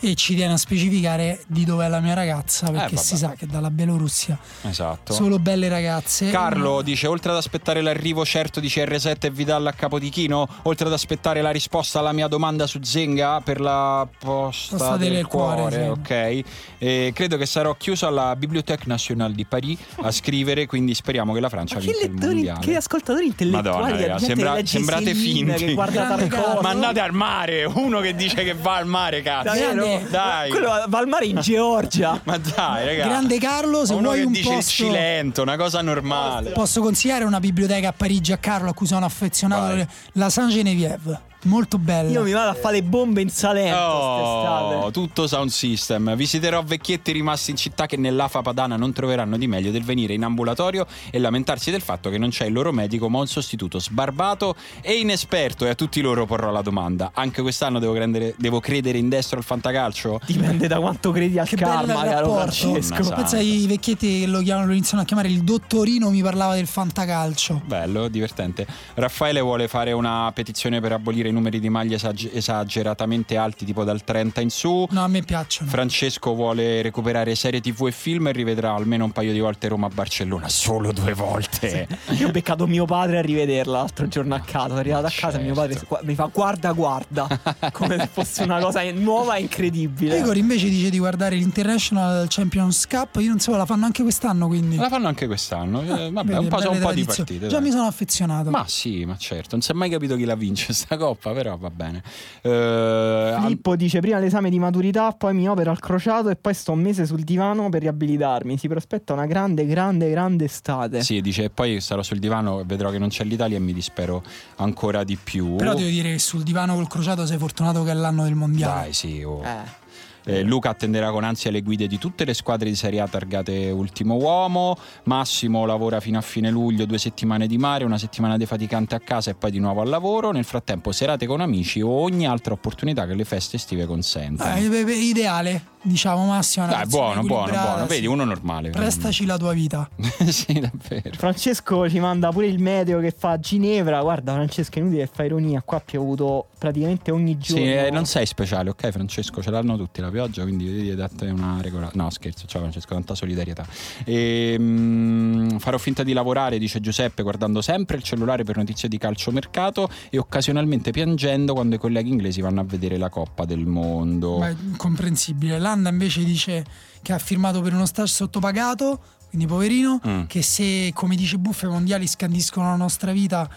E ci tiene a specificare di dove è la mia ragazza, perché eh, si sa che dalla Bielorussia esatto. solo belle ragazze. Carlo dice oltre ad aspettare l'arrivo certo di C R sette e Vidal a Capodichino, oltre ad aspettare la risposta alla mia domanda su Zenga per la posta, posta del, del cuore, cuore sì. Ok, e credo che sarò chiuso alla Bibliothèque Nationale di Paris a scrivere, quindi speriamo che la Francia vinca il mondiale. Che ascoltatori intellettuali. Madonna, ragazzi, sembra, sembrate finti, ma andate al mare. Uno che dice che va al mare, cazzo. Dai. Quello va al mare in Georgia. Ma dai, ragazzi. Grande Carlo, se uno vuoi che un dice posto, il Cilento, una cosa normale. Posso consigliare una biblioteca a Parigi a Carlo a cui sono affezionato, vai. La Sainte-Geneviève. molto bella. Io mi vado a fare le bombe in Salento. Oh, tutto sound system. Visiterò vecchietti rimasti in città che nell'afa padana non troveranno di meglio del venire in ambulatorio e lamentarsi del fatto che non c'è il loro medico, ma un sostituto sbarbato e inesperto. E a tutti loro porrò la domanda: anche quest'anno devo, rendere, devo credere in destro al fantacalcio? Dipende da quanto credi al karma, caro Francesco. Pensa ai vecchietti che lo, chiamano, lo iniziano a chiamare il dottorino. Mi parlava del fantacalcio. Bello, divertente. Raffaele vuole fare una petizione per abolire i numeri di maglia esag- esageratamente alti, tipo dal trenta in su. No, a me piacciono. Francesco vuole recuperare serie tv e film e rivedrà almeno un paio di volte Roma-Barcellona. Solo due volte. Sì. Io ho beccato mio padre a rivederla l'altro giorno a casa. Sono arrivato a casa, certo. Mio padre mi fa guarda guarda come se fosse una cosa nuova e incredibile. Igor invece dice di guardare l'International Champions Cup. Io non so, la fanno anche quest'anno, quindi la fanno anche quest'anno. Ah, vabbè, vedi, un po', un po' di partite. Già dai. Mi sono affezionato. Ma sì, ma certo, non si è mai capito chi la vince sta coppa, però va bene. Uh, Filippo dice: prima l'esame di maturità, poi mi opero al crociato e poi sto un mese sul divano per riabilitarmi. Si prospetta una grande, grande, grande estate. Sì, dice: poi sarò sul divano e vedrò che non c'è l'Italia e mi dispero ancora di più. Però devo dire che sul divano col crociato sei fortunato che è l'anno del mondiale. Dai, sì, oh. eh. Eh, Luca attenderà con ansia le guide di tutte le squadre di Serie A targate ultimo uomo. Massimo lavora fino a fine luglio, due settimane di mare, una settimana defaticante a casa e poi di nuovo al lavoro. Nel frattempo serate con amici o ogni altra opportunità che le feste estive consentono. Eh, ideale, diciamo, Massimo. Dai, buono, buono, buono. Vedi, uno normale. Prestaci la tua vita. Sì, davvero. Francesco ci manda pure il meteo che fa a Ginevra. Guarda, Francesco, inutile che fa ironia, qua ha piovuto praticamente ogni giorno. Sì, eh, non sei speciale, ok Francesco, ce l'hanno tutti la pioggia, quindi date una regola. No, scherzo, ciao Francesco, tanta solidarietà. E, mh, farò finta di lavorare, dice Giuseppe, guardando sempre il cellulare per notizie di calciomercato e occasionalmente piangendo quando i colleghi inglesi vanno a vedere la Coppa del Mondo. Ma è incomprensibile. Landa invece dice che ha firmato per uno stage sottopagato, quindi poverino, mm. che se, come dice Buffe, i mondiali scandiscono la nostra vita,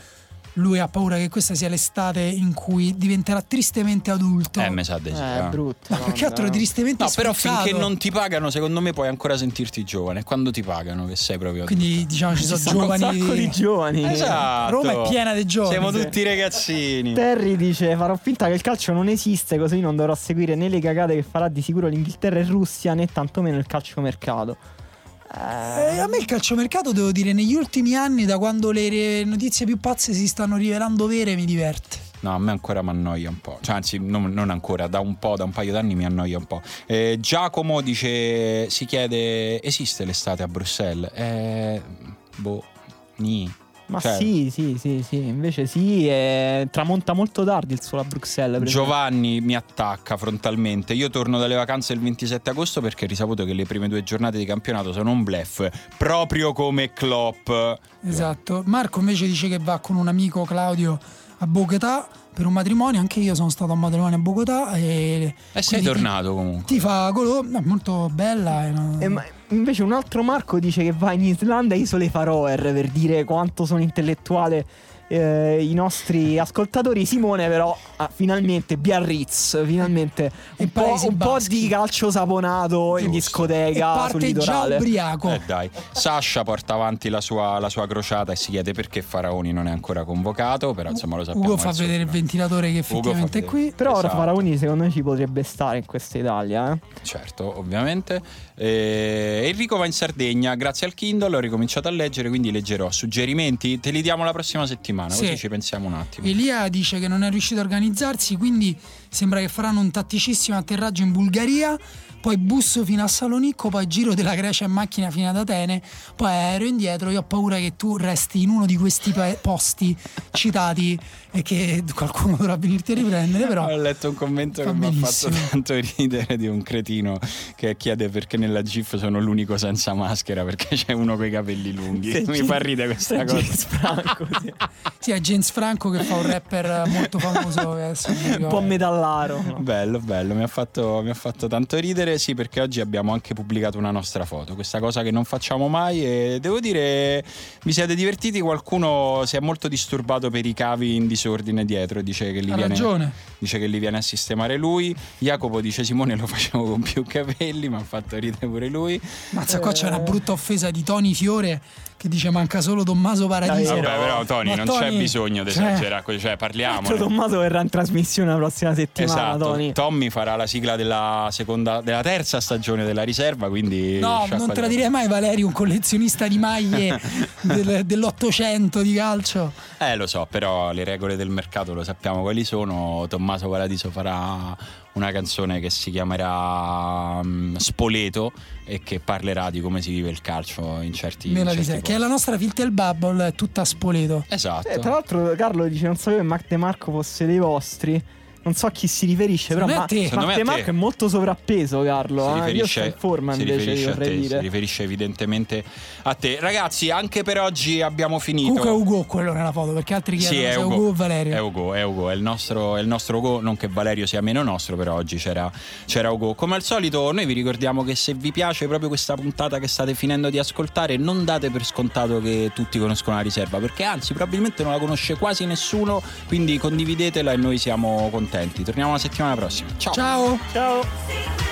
lui ha paura che questa sia l'estate in cui diventerà tristemente adulto. Eh, mi sa di sì. È brutto. Ma perché altro tristemente no, sfruttato. Però finché non ti pagano, secondo me puoi ancora sentirti giovane. Quando ti pagano che sei proprio adulto. Quindi diciamo ci sono, sono giovani, un sacco di giovani. Esatto. Roma è piena di giovani. Siamo tutti ragazzini. Terry dice: farò finta che il calcio non esiste, così non dovrò seguire né le cagate che farà di sicuro l'Inghilterra e Russia, né tantomeno il calciomercato. Eh, a me il calciomercato, devo dire, negli ultimi anni, da quando le notizie più pazze si stanno rivelando vere, mi diverte. No, a me ancora mi annoia un po'. Cioè, anzi, non, non ancora, da un po', da un paio d'anni mi annoia un po'. Eh, Giacomo dice: si chiede, esiste l'estate a Bruxelles? Eh, boh, ni. Ma cioè, sì, sì, sì, sì, invece sì, eh, tramonta molto tardi il sole a Bruxelles. Giovanni mi attacca frontalmente. Io torno dalle vacanze il ventisette agosto perché ho risaputo che le prime due giornate di campionato sono un bluff, proprio come Klopp. Esatto. Marco invece dice che va con un amico, Claudio, a Bogotà per un matrimonio. Anche io sono stato a un matrimonio a Bogotà. E, e sei tornato ti, comunque. Ti fa golo, è molto bella. È una... e ma invece un altro Marco dice che va in Islanda e Isole Faroe per dire quanto sono intellettuale eh, i nostri ascoltatori. Simone però ah, finalmente Biarritz, finalmente un, po', un po' di calcio saponato in discoteca sul litorale. E parte già ubriaco. Eh dai. Sasha porta avanti la sua, la sua crociata e si chiede perché Faraoni non è ancora convocato, però insomma lo sappiamo. Ugo fa vedere no? il ventilatore che effettivamente è qui. Però esatto. Ora Faraoni secondo me ci potrebbe stare in questa Italia, eh? Certo, ovviamente. Eh, Enrico va in Sardegna grazie al Kindle, ho ricominciato a leggere, quindi leggerò. Suggerimenti te li diamo la prossima settimana, sì. Così ci pensiamo un attimo. Elia dice che non è riuscito a organizzarsi, quindi sembra che faranno un tatticissimo atterraggio in Bulgaria, poi busso fino a Salonicco, poi giro della Grecia in macchina fino ad Atene, poi aereo indietro. Io ho paura che tu resti in uno di questi pa- posti citati e che qualcuno dovrà venirti a riprendere. Però ho letto un commento che benissimo. Mi ha fatto tanto ridere, di un cretino che chiede perché nella GIF sono l'unico senza maschera perché c'è uno coi capelli lunghi. Se mi G- fa ridere questa cosa. James Franco, sì. Sì, è James Franco che fa un rapper molto famoso adesso, un po' metallaro, no? Bello, bello, mi ha fatto, mi ha fatto tanto ridere. Sì, perché oggi abbiamo anche pubblicato una nostra foto, questa cosa che non facciamo mai, e devo dire vi siete divertiti. Qualcuno si è molto disturbato per i cavi in disordine dietro, dice che li, viene, dice che li viene a sistemare lui. Jacopo dice: Simone lo facevo con più capelli, mi ha fatto ridere pure lui. Mazza, qua eh... c'è una brutta offesa di Tony Fiore che dice manca solo Tommaso Paradiso. Vabbè, però Tony, ma non Tony... c'è bisogno di esagerare, cioè parliamo. Tommaso verrà in trasmissione la prossima settimana. Esatto. Tony. Tommy farà la sigla della seconda, della terza stagione della riserva, quindi no, non tradirei mai Valerio, un collezionista di maglie del, dell'Ottocento di calcio. Eh, lo so, però le regole del mercato lo sappiamo quali sono. Tommaso Paradiso farà una canzone che si chiamerà um, Spoleto e che parlerà di come si vive il calcio in certi, in certi posti. Che è la nostra Filtel Bubble, è tutta Spoleto. Esatto. Eh, tra l'altro Carlo dice non sapevo che Mac De Marco fosse dei vostri. Non so a chi si riferisce, però ma, Mac De Marco è molto sovrappeso, Carlo. Si eh? riferisce, io sto in forma invece, si riferisce, io vorrei a te, dire. Si riferisce evidentemente a te. Ragazzi, anche per oggi abbiamo finito. Comunque è Ugo quello nella foto, perché altri chiedono sì, è se Ugo, Ugo o Valerio. È Ugo, è Ugo, è il nostro, è il nostro Ugo. Non che Valerio sia meno nostro, però oggi c'era, c'era Ugo. Come al solito, noi vi ricordiamo che se vi piace proprio questa puntata che state finendo di ascoltare, non date per scontato che tutti conoscono la riserva, perché anzi, probabilmente non la conosce quasi nessuno. Quindi condividetela e noi siamo contenti. Torniamo la settimana prossima. Ciao. Ciao. Ciao.